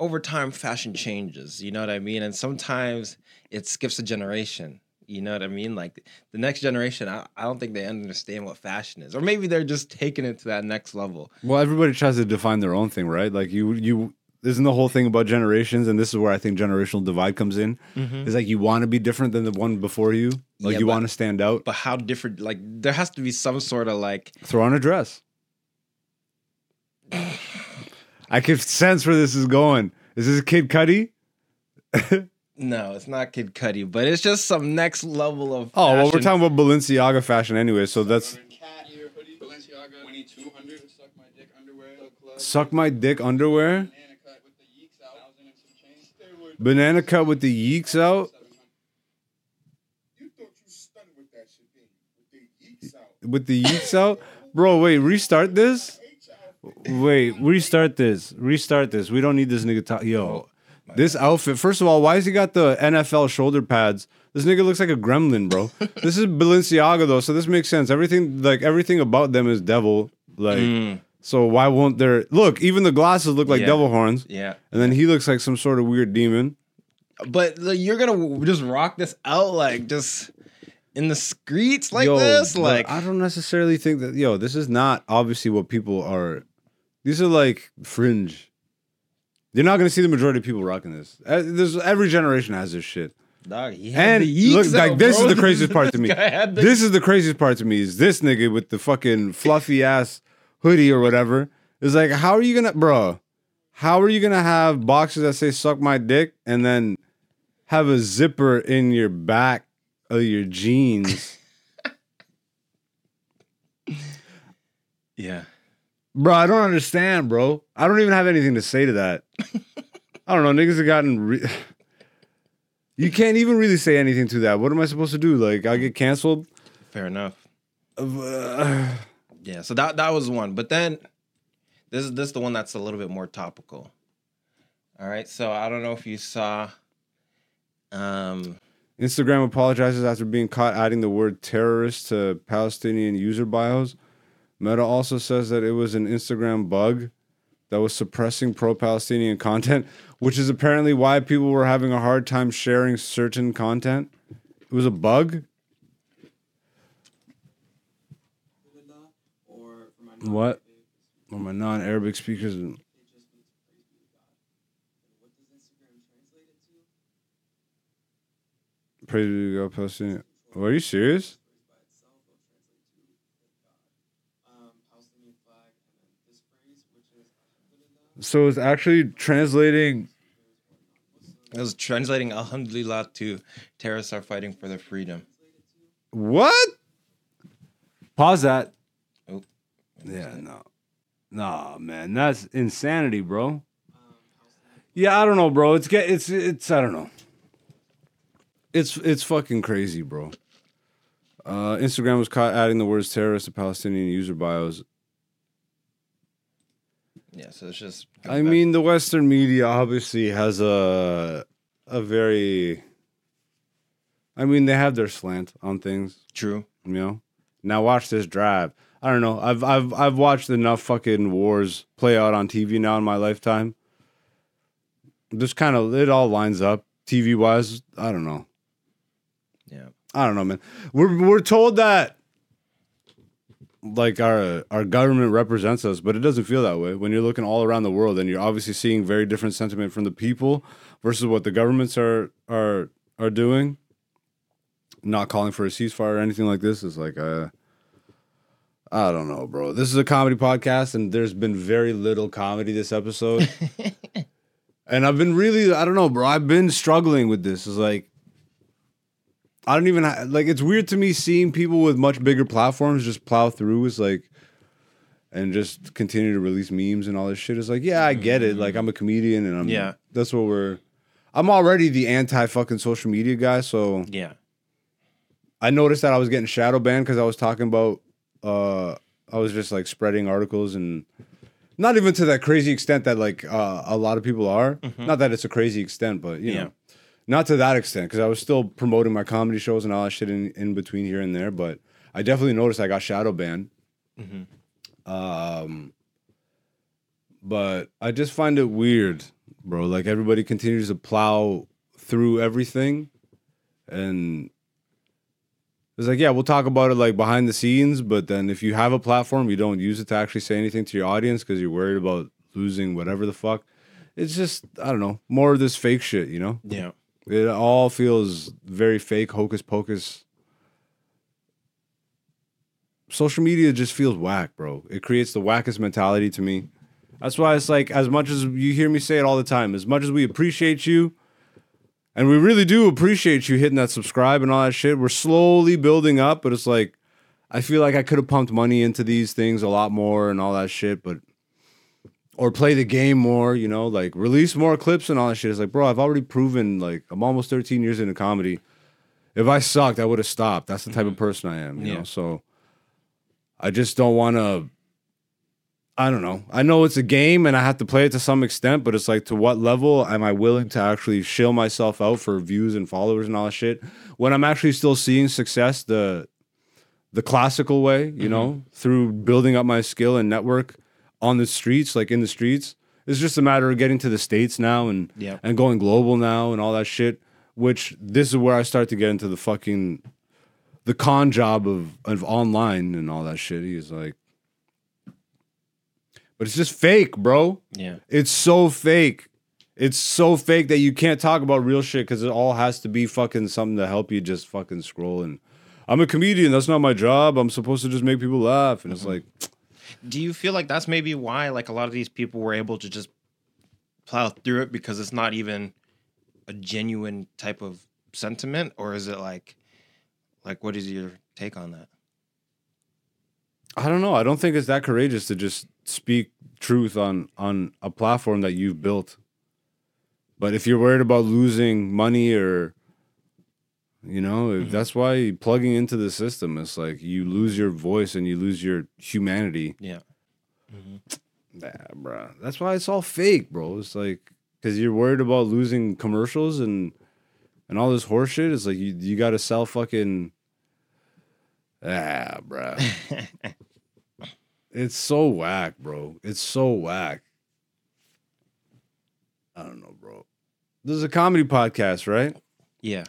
Over time, fashion changes, you know what I mean? And sometimes it skips a generation, you know what I mean? Like, the next generation, I don't think they understand what fashion is. Or maybe they're just taking it to that next level. Well, everybody tries to define their own thing, right? Like, you isn't the whole thing about generations, and this is where I think generational divide comes in. Mm-hmm. It's like, you want to be different than the one before you. Like, yeah, you want to stand out. But how different? Like, there has to be some sort of, like... Throw on a dress. I can sense where this is going. Is this Kid Cudi? No, it's not Kid Cudi, but it's just some next level of fashion. Oh, well, we're talking about Balenciaga fashion anyway, so that's... Cat ear hoodie, Balenciaga, 2200, suck my dick underwear. Suck my dick underwear? Banana cut with the yeeks out. Banana cut with the yeeks out? You thought you stunned with that shit, didn't you? With the yeeks out. With the yeeks out? Bro, wait, restart this? Wait, restart this. We don't need this nigga talk. Yo, this outfit. First of all, why has he got the NFL shoulder pads? This nigga looks like a gremlin, bro. This is Balenciaga though, so this makes sense. Everything about them is devil. Like, so why won't there? Look, even the glasses look like devil horns. Yeah, and then he looks like some sort of weird demon. But like, you're gonna just rock this out like just. In the streets like this? Like, I don't necessarily think that, this is not obviously what people are. These are like fringe. You're not going to see the majority of people rocking this. Every generation has this shit. Dog, he had and the look, like, out, this bro. Is the craziest part to me. This is the craziest part to me is this nigga with the fucking fluffy ass hoodie or whatever. It's like, how are you going to, bro? How are you going to have boxes that say suck my dick and then have a zipper in your back? Of your jeans. Yeah. Bro, I don't understand, bro. I don't even have anything to say to that. I don't know. Niggas have gotten... You can't even really say anything to that. What am I supposed to do? Like, I'll get canceled? Fair enough. Yeah, so that was one. But then, this is the one that's a little bit more topical. All right, so I don't know if you saw... Instagram apologizes after being caught adding the word terrorist to Palestinian user bios. Meta also says that it was an Instagram bug that was suppressing pro-Palestinian content, which is apparently why people were having a hard time sharing certain content. It was a bug. What? Or my non-Arabic speakers. Praise be to God, Palestinian. Are you serious? So it's actually translating. It was translating Alhamdulillah to terrorists are fighting for their freedom. What? Pause that. Oh. Yeah, no. Nah, man, that's insanity, bro. Yeah, I don't know, bro. It's I don't know. It's fucking crazy, bro. Instagram was caught adding the words terrorist to Palestinian user bios. Yeah, so it's just... I mean, the Western media obviously has a very... I mean, they have their slant on things. True. You know? Now watch this drive. I don't know. I've watched enough fucking wars play out on TV now in my lifetime. Just kind of... It all lines up. TV-wise, I don't know. Yeah. I don't know, man. We're told that... like our government represents us, but it doesn't feel that way. When you're looking all around the world and you're obviously seeing very different sentiment from the people versus what the governments are doing, not calling for a ceasefire or anything like this is like, I don't know, bro. This is a comedy podcast and there's been very little comedy this episode. And I've been really, I don't know, bro. I've been struggling with this. It's like, I don't even like. It's weird to me seeing people with much bigger platforms just plow through. Is like, and just continue to release memes and all this shit. It's like, yeah, I get it. Like, I'm a comedian, and I'm That's what we're. I'm already the anti fucking social media guy. So yeah, I noticed that I was getting shadow banned because I was talking about. I was just like spreading articles and. Not even to that crazy extent that like a lot of people are. Mm-hmm. Not that it's a crazy extent, but you know. Not to that extent, because I was still promoting my comedy shows and all that shit in between here and there, but I definitely noticed I got shadow banned. Mm-hmm. But I just find it weird, bro. Like, everybody continues to plow through everything, and it's like, yeah, we'll talk about it, like, behind the scenes, but then if you have a platform, you don't use it to actually say anything to your audience because you're worried about losing whatever the fuck. It's just, I don't know, more of this fake shit, you know? Yeah. It all feels very fake, hocus pocus. Social media just feels whack, bro. It creates the wackest mentality to me. That's why it's like, as much as you hear me say it all the time, as much as we appreciate you, and we really do appreciate you hitting that subscribe and all that shit, we're slowly building up, but it's like, I feel like I could have pumped money into these things a lot more and all that shit, but... Or play the game more, you know, like release more clips and all that shit. It's like, bro, I've already proven, like, I'm almost 13 years into comedy. If I sucked, I would have stopped. That's the type of person I am, you know? So I just don't want to, I don't know. I know it's a game and I have to play it to some extent, but it's like, to what level am I willing to actually shill myself out for views and followers and all that shit when I'm actually still seeing success the classical way, you know, through building up my skill and network. On the streets, like in the streets, it's just a matter of getting to the States now and going global now and all that shit, which this is where I start to get into the fucking, the con job of online and all that shit. He's like, but it's just fake, bro. Yeah. It's so fake. It's so fake that you can't talk about real shit because it all has to be fucking something to help you just fucking scroll. And I'm a comedian. That's not my job. I'm supposed to just make people laugh. And it's like... Do you feel like that's maybe why, like, a lot of these people were able to just plow through it because it's not even a genuine type of sentiment? Or is it like, what is your take on that? I don't know. I don't think it's that courageous to just speak truth on a platform that you've built. But if you're worried about losing money or, you know, that's why plugging into the system, it's like you lose your voice and you lose your humanity. Yeah. Nah, bro. That's why it's all fake, bro. It's like, because you're worried about losing commercials and all this horse shit. It's like, you got to sell fucking... Ah, bro. It's so whack, bro. It's so whack. bro. This is a comedy podcast, right? Yeah.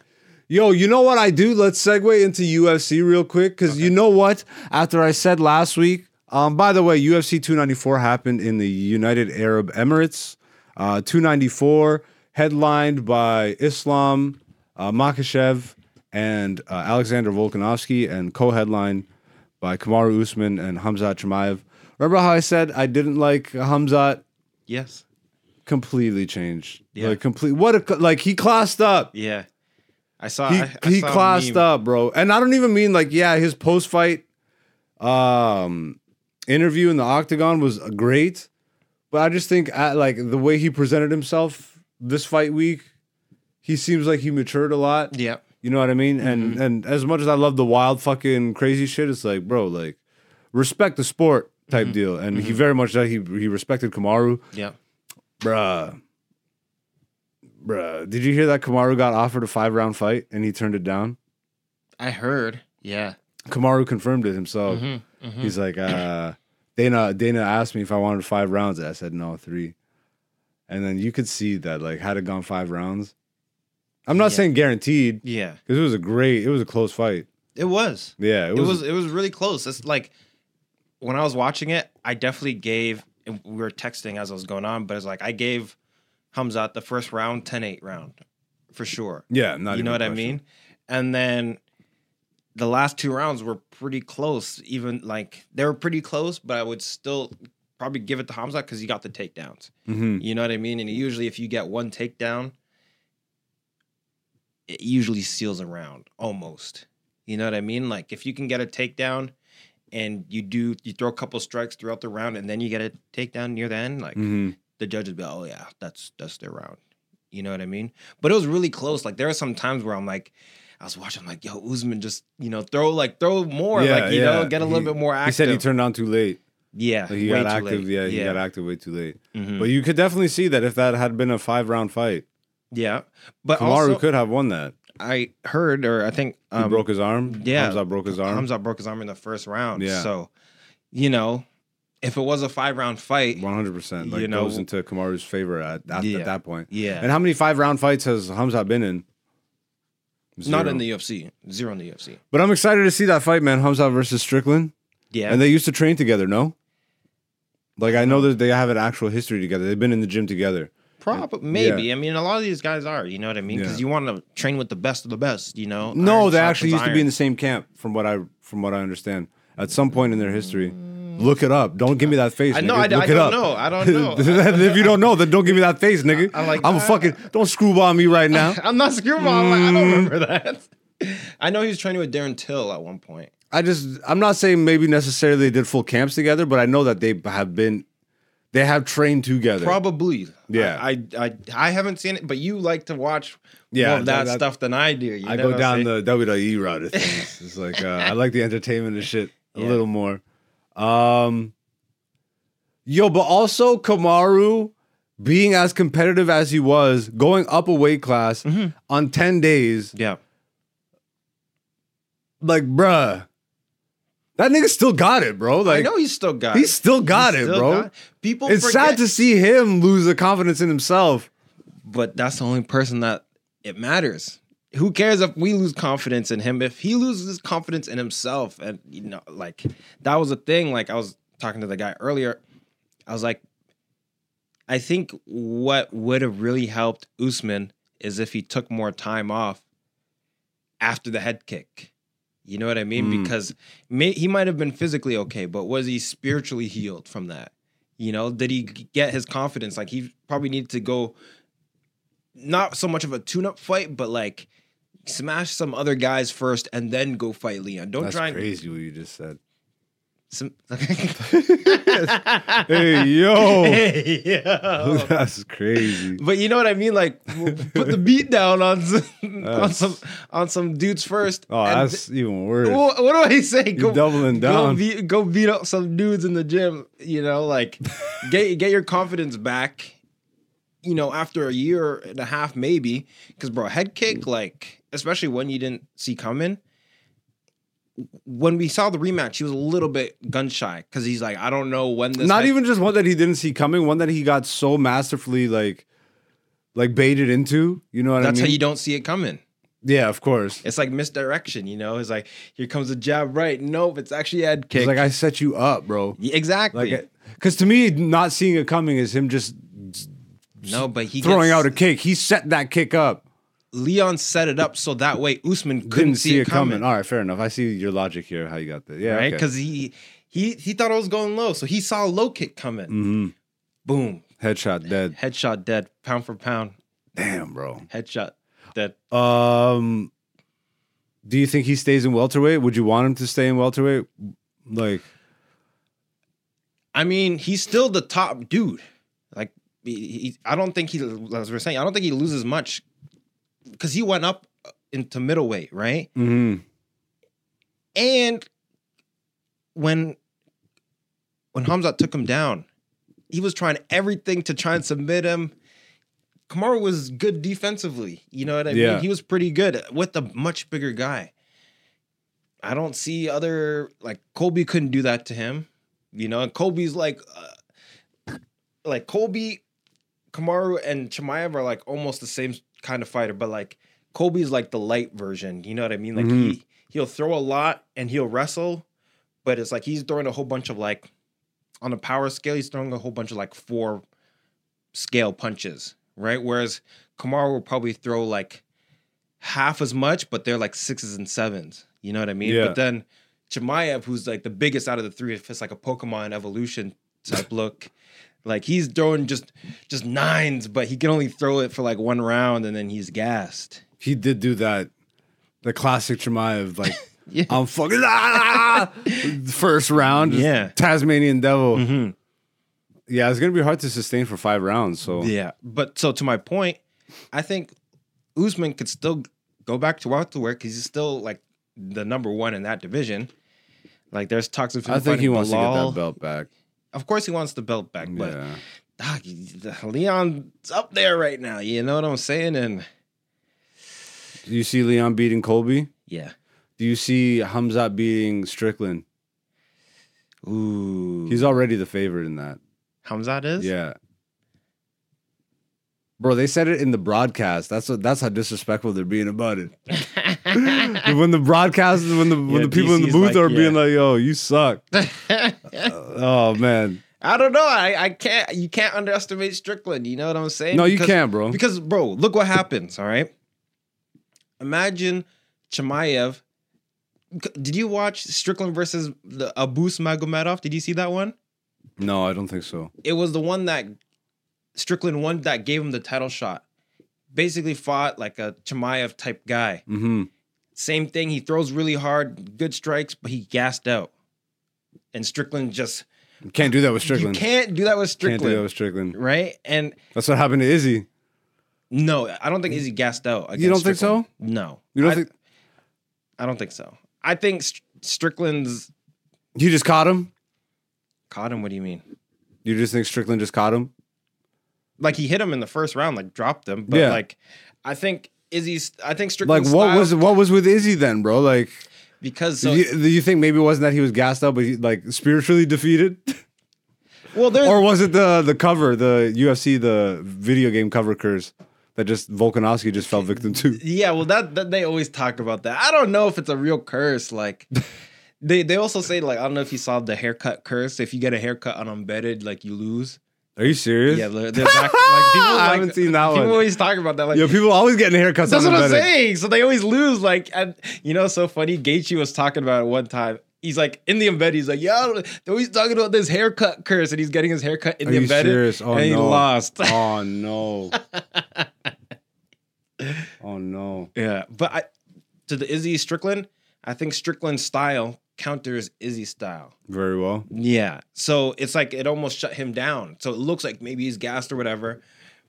Yo, you know what I do? Let's segue into UFC real quick. Because you know what? After I said last week, by the way, UFC 294 happened in the United Arab Emirates. 294 headlined by Islam Makhachev and Alexander Volkanovsky, and co-headlined by Kamaru Usman and Khamzat Chimaev. Remember how I said I didn't like Khamzat? Yes. Completely changed. Yeah. Like, he classed up. Yeah. I saw he classed up, bro. And I don't even mean like, yeah, his post-fight interview in the octagon was great. But I just think like the way he presented himself this fight week, he seems like he matured a lot. Yeah. You know what I mean? Mm-hmm. And as much as I love the wild fucking crazy shit, it's like, bro, like respect the sport type mm-hmm. deal. And mm-hmm. he very much he respected Kamaru. Yeah. Bruh, did you hear that Kamaru got offered a 5-round fight and he turned it down? I heard, yeah. Kamaru confirmed it himself. Mm-hmm, mm-hmm. He's like, Dana asked me if I wanted 5 rounds. I said, no, 3. And then you could see that, like, had it gone 5 rounds. I'm not saying guaranteed. Yeah. Because it was a close fight. It was. Yeah. It was really close. It's like, when I was watching it, I definitely gave, and we were texting as it was going on, but it's like, I gave Khamzat the first round, 10-8 round, for sure. Yeah, not you know what question. I mean? And then the last 2 rounds were pretty close, even like they were pretty close, but I would still probably give it to Khamzat because he got the takedowns. Mm-hmm. You know what I mean? And usually if you get one takedown, it usually seals a round, almost. You know what I mean? Like if you can get a takedown and you throw a couple strikes throughout the round and then you get a takedown near the end, like mm-hmm. the judges be like, oh, yeah, that's their round. You know what I mean? But it was really close. Like, there are some times where I'm like, I was watching, I'm like, yo, Usman just, you know, throw more. Yeah, like, you know, get a little bit more active. He said he turned on too late. Yeah, like he got active. Late. Yeah, he got active way too late. Mm-hmm. But you could definitely see that if that had been a 5-round fight. Yeah. But Kamaru could have won that. I heard, or I think... he broke his arm? Yeah. Khamzat broke his arm? Khamzat broke his arm in the first round. Yeah. So, you know... If it was a 5-round fight, 100%, like goes into Kamaru's favor at that point. Yeah. And how many 5-round fights has Khamzat been in? 0. Not in the UFC. 0 in the UFC. But I'm excited to see that fight, man. Khamzat versus Strickland. Yeah. And they used to train together, no? Like I know that they have an actual history together. They've been in the gym together. Probably, maybe. Yeah. I mean, a lot of these guys are. You know what I mean? Because you want to train with the best of the best. You know? No, iron they actually used iron. To be in the same camp, from what I understand. At some point in their history. Look it up. Don't give me that face, nigga. I don't know. If you don't know, then don't give me that face, nigga. Don't screwball me right now. I'm not screwballing. Like, I don't remember that. I know he was training with Darren Till at one point. I'm not saying maybe necessarily they did full camps together, but I know that they have trained together. Probably. Yeah. I haven't seen it, but you like to watch more of that stuff than I do. You I go down the WWE route of things. It's like, I like the entertainment and shit a little more. But also Kamaru being as competitive as he was, going up a weight class on 10 days. Yeah. Like, bruh, that nigga still got it, bro. Like, I know he's still got it, bro. People it's forget. Sad to see him lose the confidence in himself. But that's the only person that it matters. Who cares if we lose confidence in him? If he loses confidence in himself, and you know, like that was a thing. Like I was talking to the guy earlier, I was like, I think what would have really helped Usman is if he took more time off after the head kick. You know what I mean? Because he might have been physically okay, but was he spiritually healed from that? You know, did he get his confidence? Like he probably needed to go, not so much of a tune-up fight, but like. Smash some other guys first and then go fight Leon. Don't That's try and... crazy what you just said. Hey, yo. That's crazy. But you know what I mean? Like, put the beat down on some dudes first. Oh, that's even worse. What do I say? You're doubling down. Go beat up some dudes in the gym. You know, like, get your confidence back. You know, after a year and a half, maybe, because bro, head kick, like, especially when you didn't see coming. When we saw the rematch, he was a little bit gun shy because he's like, I don't know when this. Not even just one that he didn't see coming, one that he got so masterfully, like, like baited into, you know what I mean? That's how you don't see it coming. Yeah, of course. It's like misdirection, you know? It's like, here comes a jab right. Nope, it's actually a head kick. It's like, I set you up, bro. Yeah, exactly. Because like, to me, not seeing it coming is him just throwing out a kick. He set that kick up. Leon set it up so that way Usman couldn't see it coming. All right, fair enough. I see your logic here, how you got that. Yeah, right? Because okay. He thought I was going low, so he saw a low kick coming. Mm-hmm. Boom. Headshot dead. Headshot dead. Pound for pound. Damn, bro. Headshot. Do you think he stays in welterweight? Would you want him to stay in welterweight? Like, I mean, he's still the top dude. Like, I don't think he, as we're saying, I don't think he loses much because he went up into middleweight, right? Mm-hmm. And when Khamzat took him down, he was trying everything to try and submit him. Kamaru was good defensively. You know what I mean? Yeah. He was pretty good with a much bigger guy. I don't see other... Like, Colby couldn't do that to him. You know? And Colby's like... Colby, Kamaru, and Chimaev are, like, almost the same kind of fighter. But, like, Colby's, like, the light version. You know what I mean? Like, mm-hmm. he'll throw a lot and he'll wrestle. But it's, like, he's throwing a whole bunch of, like... On a power scale, he's throwing a whole bunch of, like, 4 scale punches. Right? Whereas Kamaru will probably throw like half as much, but they're like 6s and 7s. You know what I mean? Yeah. But then Chimaev, who's like the biggest out of the three, if it's like a Pokemon evolution type look, like he's throwing just 9s, but he can only throw it for like 1 round and then he's gassed. He did do that. The classic Chimaev, like, yeah. I'm fucking, first round. Yeah. Tasmanian devil. Mm-hmm. Yeah, it's going to be hard to sustain for 5 rounds. So yeah, but so to my point, I think Usman could still go back to welterweight because he's still like the number one in that division. Like there's talks of him. I think he wants to get that belt back. Of course he wants the belt back, but Leon's up there right now. You know what I'm saying? And do you see Leon beating Colby? Yeah. Do you see Khamzat beating Strickland? Ooh. He's already the favorite in that. Khamzat is? Yeah. Bro, they said it in the broadcast. That's how disrespectful they're being about it. when the people DC's in the booth like, are being like, yo, you suck. Oh, man. I don't know. I can't. You can't underestimate Strickland. You know what I'm saying? No, you can't, bro. Because, bro, look what happens, all right? Imagine Chimaev. Did you watch Strickland versus the Abus Magomedov? Did you see that one? No, I don't think so. It was the one that Strickland won that gave him the title shot. Basically fought like a Chimaev type guy. Mm-hmm. Same thing. He throws really hard, good strikes, but he gassed out. And Strickland just... You can't do that with Strickland. Right? And that's what happened to Izzy. No, I don't think Izzy gassed out against Strickland. You don't think so? No. I don't think so. I think Strickland's... You just caught him? Caught him? What do you mean? You just think Strickland just caught him? Like he hit him in the first round, like dropped him. But like, I think Strickland. Like what was with Izzy then, bro? Like because you think maybe it wasn't that he was gassed up, but he, like spiritually defeated. Well, or was it the cover, the UFC, the video game cover curse that just Volkanovsky just fell victim to? Yeah, well that they always talk about that. I don't know if it's a real curse, like. They also say, like, I don't know if you saw the haircut curse. If you get a haircut on Embedded, like, you lose. Are you serious? Yeah, they're back, like, I haven't seen that one. People always talk about that. Like, yo, people always getting haircuts on Embedded. That's what I'm saying. So they always lose. Like, and, you know, so funny. Gaethje was talking about it one time. He's like, in the Embedded, he's like, yo, they're always talking about this haircut curse. And he's getting his haircut in the Embedded. Are you serious? Oh, no. And he lost. Oh, no. Oh, no. Yeah, but to the Izzy Strickland, I think Strickland's style counters Izzy's style. Very well. Yeah. So it's like it almost shut him down. So it looks like maybe he's gassed or whatever.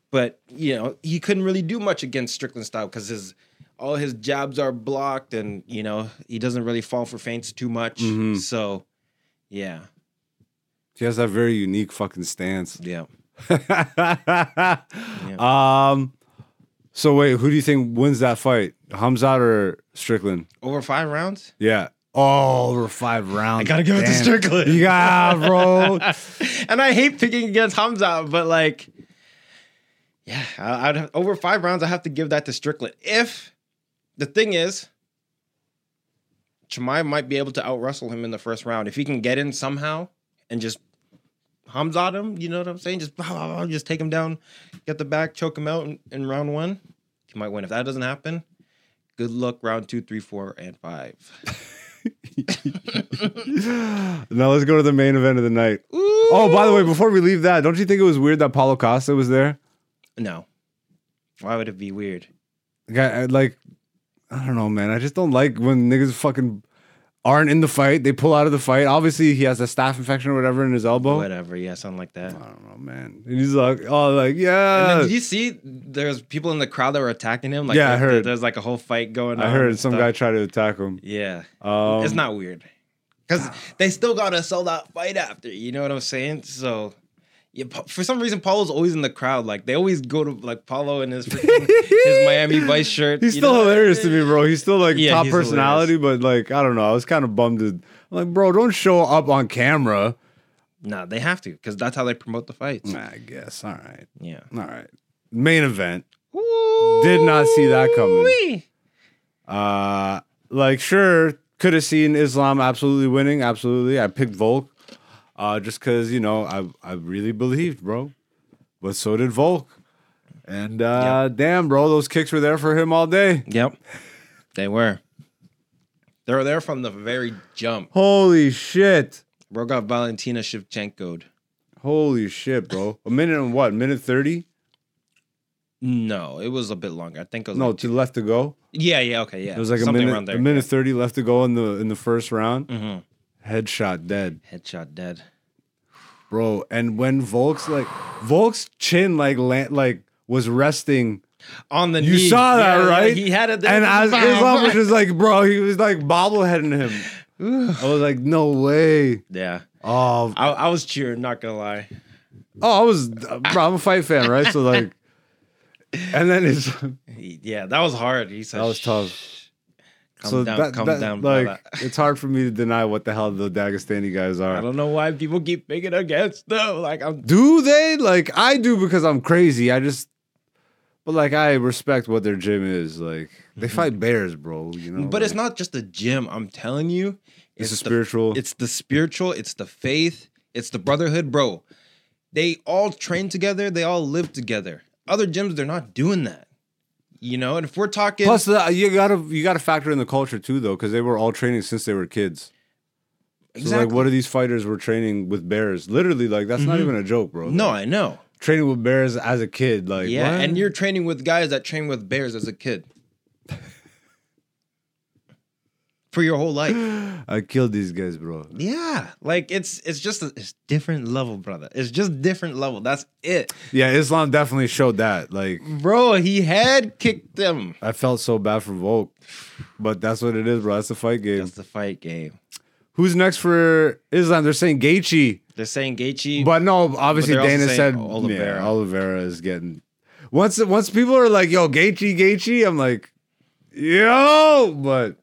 But, you know, he couldn't really do much against Strickland's style because all his jabs are blocked and, you know, he doesn't really fall for feints too much. Mm-hmm. So, yeah. He has that very unique fucking stance. Yeah. Yeah. So wait, who do you think wins that fight? Khamzat or Strickland? Over 5 rounds? Yeah. Oh, over 5 rounds. I gotta give it to Strickland. Yeah, bro. And I hate picking against Khamzat, but like, Yeah, I'd over 5 rounds. I have to give that to Strickland. If the thing is, Chimaev might be able to out-wrestle him in the first round if he can get in somehow and just Khamzat him. You know what I'm saying? Just blah, blah, blah, just take him down, get the back, choke him out in round one. He might win. If that doesn't happen, good luck round 2, 3, 4, and 5. Now let's go to the main event of the night. Ooh. Oh, by the way, before we leave that, don't you think it was weird that Paulo Costa was there? No. Why would it be weird? Like, I don't know, man. I just don't like when niggas fucking aren't in the fight. They pull out of the fight. Obviously, he has a staph infection or whatever in his elbow. Whatever, yeah, something like that. I don't know, man. And he's like, oh, like, yeah. And then, did you see there's people in the crowd that were attacking him? Like, yeah, I heard. There's like a whole fight going on. I heard some guy try to attack him. Yeah. It's not weird. Because they still got a sold-out fight after. You know what I'm saying? So... yeah, for some reason, Paulo's always in the crowd. Like, they always go to, like, Paulo in his Miami Vice shirt. He's still hilarious to me, bro. He's still, like, top personality, hilarious. But, like, I don't know. I was kind of bummed. I'm like, bro, don't show up on camera. Nah, they have to, because that's how they promote the fights. I guess. All right. Yeah. All right. Main event. Ooh-wee. Did not see that coming. Like, sure, could have seen Islam absolutely winning. Absolutely. I picked Volk. Just because, you know, I really believed, bro. But so did Volk. And yep. Damn, bro, those kicks were there for him all day. Yep. They were. They were there from the very jump. Holy shit. Bro got Valentina Shevchenko'd. Holy shit, bro. A minute and what? Minute 30? No, it was a bit longer. I think it was... no, like 2 left to go? Yeah, yeah, okay, yeah. It was like a minute 30 left to go in the first round. Mm-hmm. Headshot dead. Bro, and when Volk's chin like was resting on the knee. You saw that, right? He had it there. And as Islam was just like, bro, he was like bobbleheading him. I was like, no way. Yeah. Oh, I was cheering, not gonna lie. Oh, I was, bro, I'm a fight fan, right? So like, and then it's yeah, that was hard. He said that was tough. Calm down. Like, it's hard for me to deny what the hell the Dagestani guys are. I don't know why people keep picking against them. Like, do they? Like, I do because I'm crazy. But like, I respect what their gym is. Like, they fight bears, bro. You know. But like, it's not just the gym. I'm telling you, it's the spiritual. It's the spiritual. It's the faith. It's the brotherhood, bro. They all train together. They all live together. Other gyms, they're not doing that. You know, and if we're talking... plus, you gotta factor in the culture, too, though, because they were all training since they were kids. Exactly. So, like, what are these fighters were training with bears? Literally, like, that's not even a joke, bro. No, like, I know. Training with bears as a kid, like... yeah, what? And you're training with guys that train with bears as a kid. For your whole life. I killed these guys, bro. Yeah. Like, it's just it's different level, brother. It's just different level. That's it. Yeah, Islam definitely showed that. Like, bro, he had kicked them. I felt so bad for Volk. But that's what it is, bro. That's the fight game. That's the fight game. Who's next for Islam? They're saying Gaethje. But no, obviously but Dana said Oliveira. Yeah, Oliveira is getting... Once people are like, yo, Gaethje, I'm like, yo, but...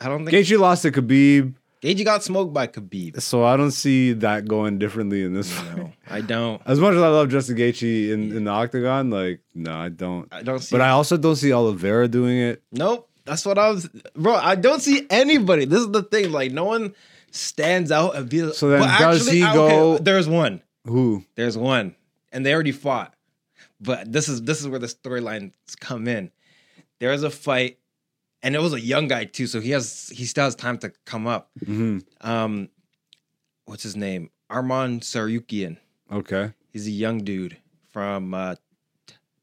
I don't think Gaethje lost to Khabib. Gaethje got smoked by Khabib. So I don't see that going differently in this fight. No, I don't. As much as I love Justin Gaethje in the octagon, like, no, I don't. I don't see. But I also don't see Oliveira doing it. Nope. That's what I was... bro, I don't see anybody. This is the thing. Like, no one stands out and be like... so then well, does actually, he go... okay, there's one. Who? There's one. And they already fought. But this is where the storylines come in. There is a fight... and it was a young guy too, so he still has time to come up. Mm-hmm. What's his name? Arman Saryukian. Okay, he's a young dude from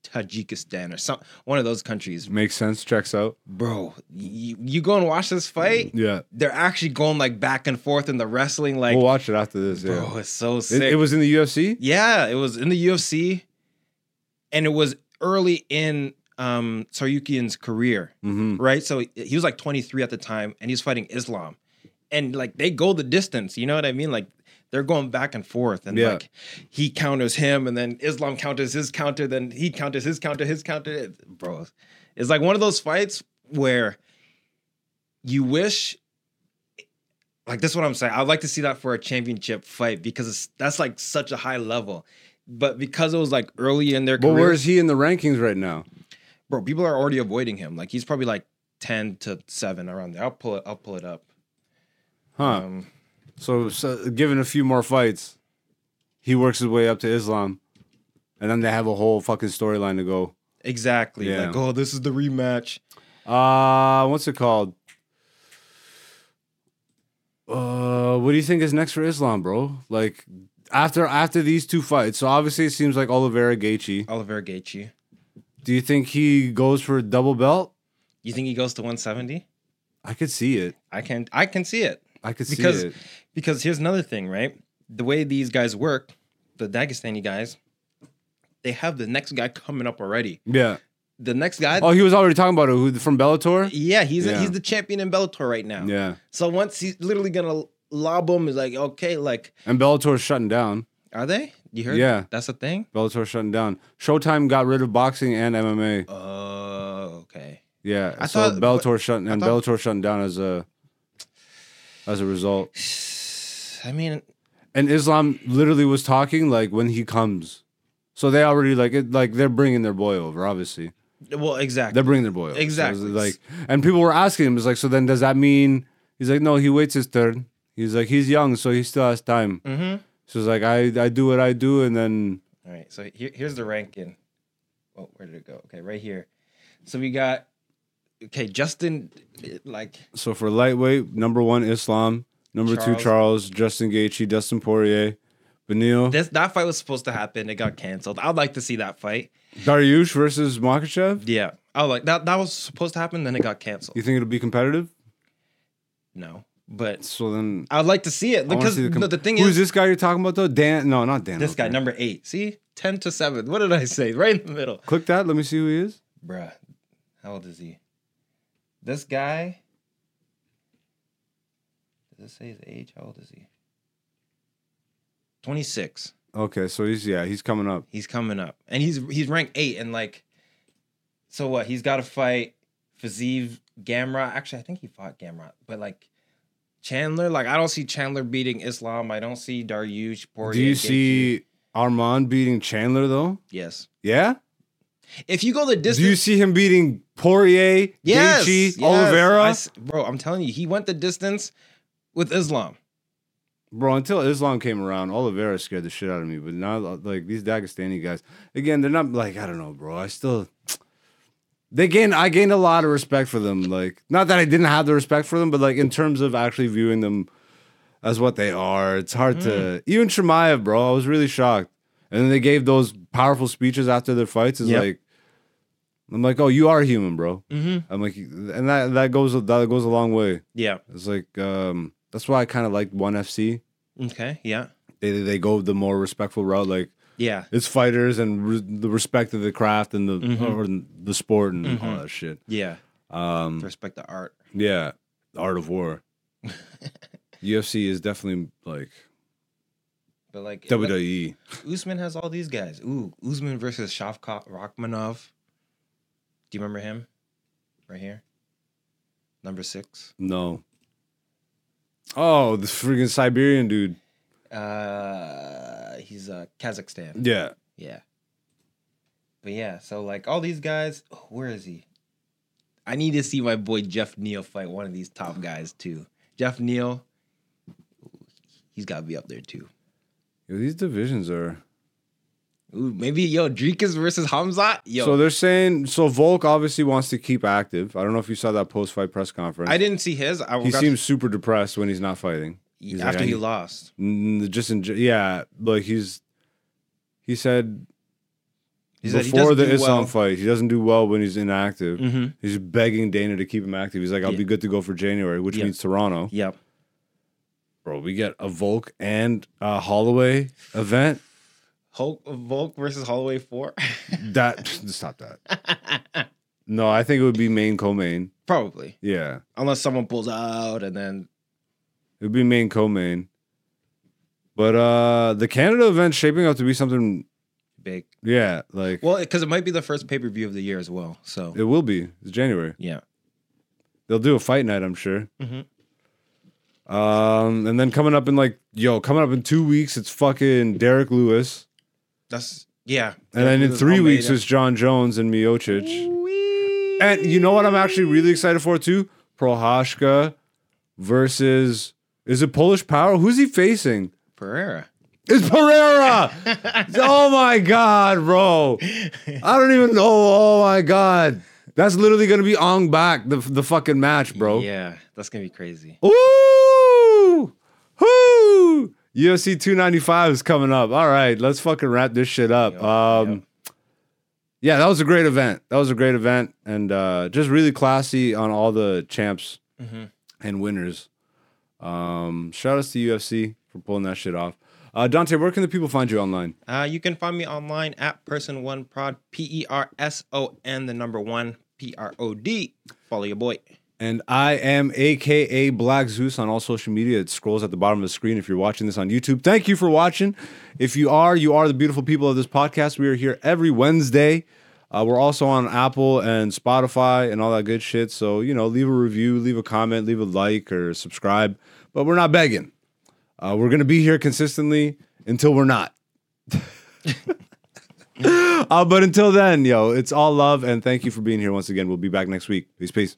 Tajikistan or some one of those countries. Makes sense. Checks out, bro. You go and watch this fight. Yeah, they're actually going like back and forth in the wrestling. Like, we'll watch it after this. Bro, yeah. It's so sick. It was in the UFC. Yeah, it was in the UFC, and it was early in Saryukian's career, right? So he was like 23 at the time, and he's fighting Islam, and like they go the distance. You know what I mean? Like they're going back and forth, and like he counters him, and then Islam counters his counter, then he counters his counter. Bro, it's like one of those fights where you wish. Like, that's what I'm saying. I'd like to see that for a championship fight because that's like such a high level. but because it was like early in their career. But where is he in the rankings right now? Bro, people are already avoiding him. Like he's probably like 10 to 7 around there. I'll pull it up. Huh. So given a few more fights, he works his way up to Islam, and then they have a whole fucking storyline to go. Exactly. Yeah. Like, oh, this is the rematch. What's it called? What do you think is next for Islam, bro? Like after these two fights, so obviously it seems like Oliveira Gaethje. Do you think he goes for a double belt? You think he goes to 170? I could see it. I can see it. I could see it. Because here's another thing, right? The way these guys work, the Dagestani guys, they have the next guy coming up already. Yeah. The next guy. Oh, he was already talking about it. Who, from Bellator? Yeah, he's the champion in Bellator right now. Yeah. So once he's literally gonna lob him, is like, okay, like. And Bellator's shutting down. Are they? You heard? Yeah. That's the thing? Bellator's shutting down. Showtime got rid of boxing and MMA. Oh, okay. Yeah. Bellator shutting down as a result. I mean, and Islam literally was talking like when he comes. So they already they're bringing their boy over, obviously. Well, exactly. They're bringing their boy over. Exactly. So and people were asking him, it's like, so then does that mean he's like, no, he waits his turn. He's like, he's young, so he still has time. Mm-hmm. So it's like I do what I do, and then all right. So here's the ranking. Oh, where did it go? Okay, right here. So we got Justin. So for lightweight, number 1 Islam, number 2 Charles, Justin Gaethje, Dustin Poirier, Benil. That fight was supposed to happen. It got canceled. I'd like to see that fight. Dariush versus Makhachev. Yeah, I like that. That was supposed to happen. Then it got canceled. You think it'll be competitive? No. But so then I'd like to see it because the thing is, who's this guy you're talking about though? Dan? No, not Dan. This guy, number 8. See, 10 to 7. What did I say? Right in the middle. Click that. Let me see who he is. Bruh, how old is he? This guy. Does it say his age? How old is he? 26. Okay, so he's coming up. He's coming up, and he's ranked 8, and like, so what? He's got to fight Fazeev Gamrot. Actually, I think he fought Gamrot, but like. Chandler, I don't see Chandler beating Islam. I don't see Dariush, Poirier. Do you see Arman beating Chandler though? Yes. Yeah. If you go the distance, do you see him beating Poirier? Yes. Gaethje, yes. Oliveira. Bro, I'm telling you, he went the distance with Islam. Bro, until Islam came around, Oliveira scared the shit out of me. But now, these Dagestani guys, again, they're not I don't know, bro. I gained a lot of respect for them. Not that I didn't have the respect for them, but in terms of actually viewing them as what they are, it's hard to. Even Chimaev, bro, I was really shocked. And then they gave those powerful speeches after their fights. It's I'm like, oh, you are human, bro. Mm-hmm. I'm like, and that goes a long way. Yeah, it's that's why I kind of like ONE FC. Okay, yeah. They go the more respectful route, Yeah, it's fighters and the respect of the craft and the or the sport and all that shit. Yeah, respect the art. Yeah, the art of war. UFC is definitely WWE. Usman has all these guys. Ooh, Usman versus Shavkat Rakhmonov. Do you remember him? Right here, number 6. No. Oh, the freaking Siberian dude. He's Kazakhstan. Yeah. Yeah. But yeah, so all these guys, where is he? I need to see my boy Jeff Neal fight one of these top guys too. Jeff Neal, he's got to be up there too. Yo, these divisions are... Ooh, maybe, Dricus versus Khamzat? Yo. So they're saying... So Volk obviously wants to keep active. I don't know if you saw that post-fight press conference. I didn't see his. He seems super depressed when he's not fighting. He's after he lost, he said before the Islam fight, he doesn't do well when he's inactive. Mm-hmm. He's begging Dana to keep him active. He's like, I'll be good to go for January, which means Toronto. Yep. Bro, we get a Volk and Holloway event. Volk versus Holloway 4. Stop that. No, I think it would be co-main. Probably. Yeah. Unless someone pulls out and then. It would be co-main. But the Canada event's shaping up to be something big. Yeah. Well, because it might be the first pay-per-view of the year as well. So it will be. It's January. Yeah. They'll do a fight night, I'm sure. Mm-hmm. And then coming up in 2 weeks, it's fucking Derek Lewis That's yeah. And then in 3 weeks it's John Jones and Miocic. Wee. And you know what I'm actually really excited for too? Prohashka versus, is it Polish Power? Who's he facing? Pereira. It's Pereira! Oh my God, bro. I don't even know. Oh my God. That's literally going to be on back, the fucking match, bro. Yeah, that's going to be crazy. Ooh! Woo! UFC 295 is coming up. All right, let's fucking wrap this shit up. Yep, yeah, that was a great event. That was a great event. And just really classy on all the champs and winners. Shout out to UFC for pulling that shit off. Dante, where can the people find you online? You can find me online at person1prod, P-E-R-S-O-N, the number one, P-R-O-D. Follow your boy. And I am AKA Black Zeus on all social media. It scrolls at the bottom of the screen if you're watching this on YouTube. Thank you for watching. If you are, you are the beautiful people of this podcast. We are here every Wednesday. We're also on Apple and Spotify and all that good shit. So, you know, leave a review, leave a comment, leave a like or subscribe. But we're not begging. We're going to be here consistently until we're not. But until then, yo, it's all love. And thank you for being here once again. We'll be back next week. Peace, peace.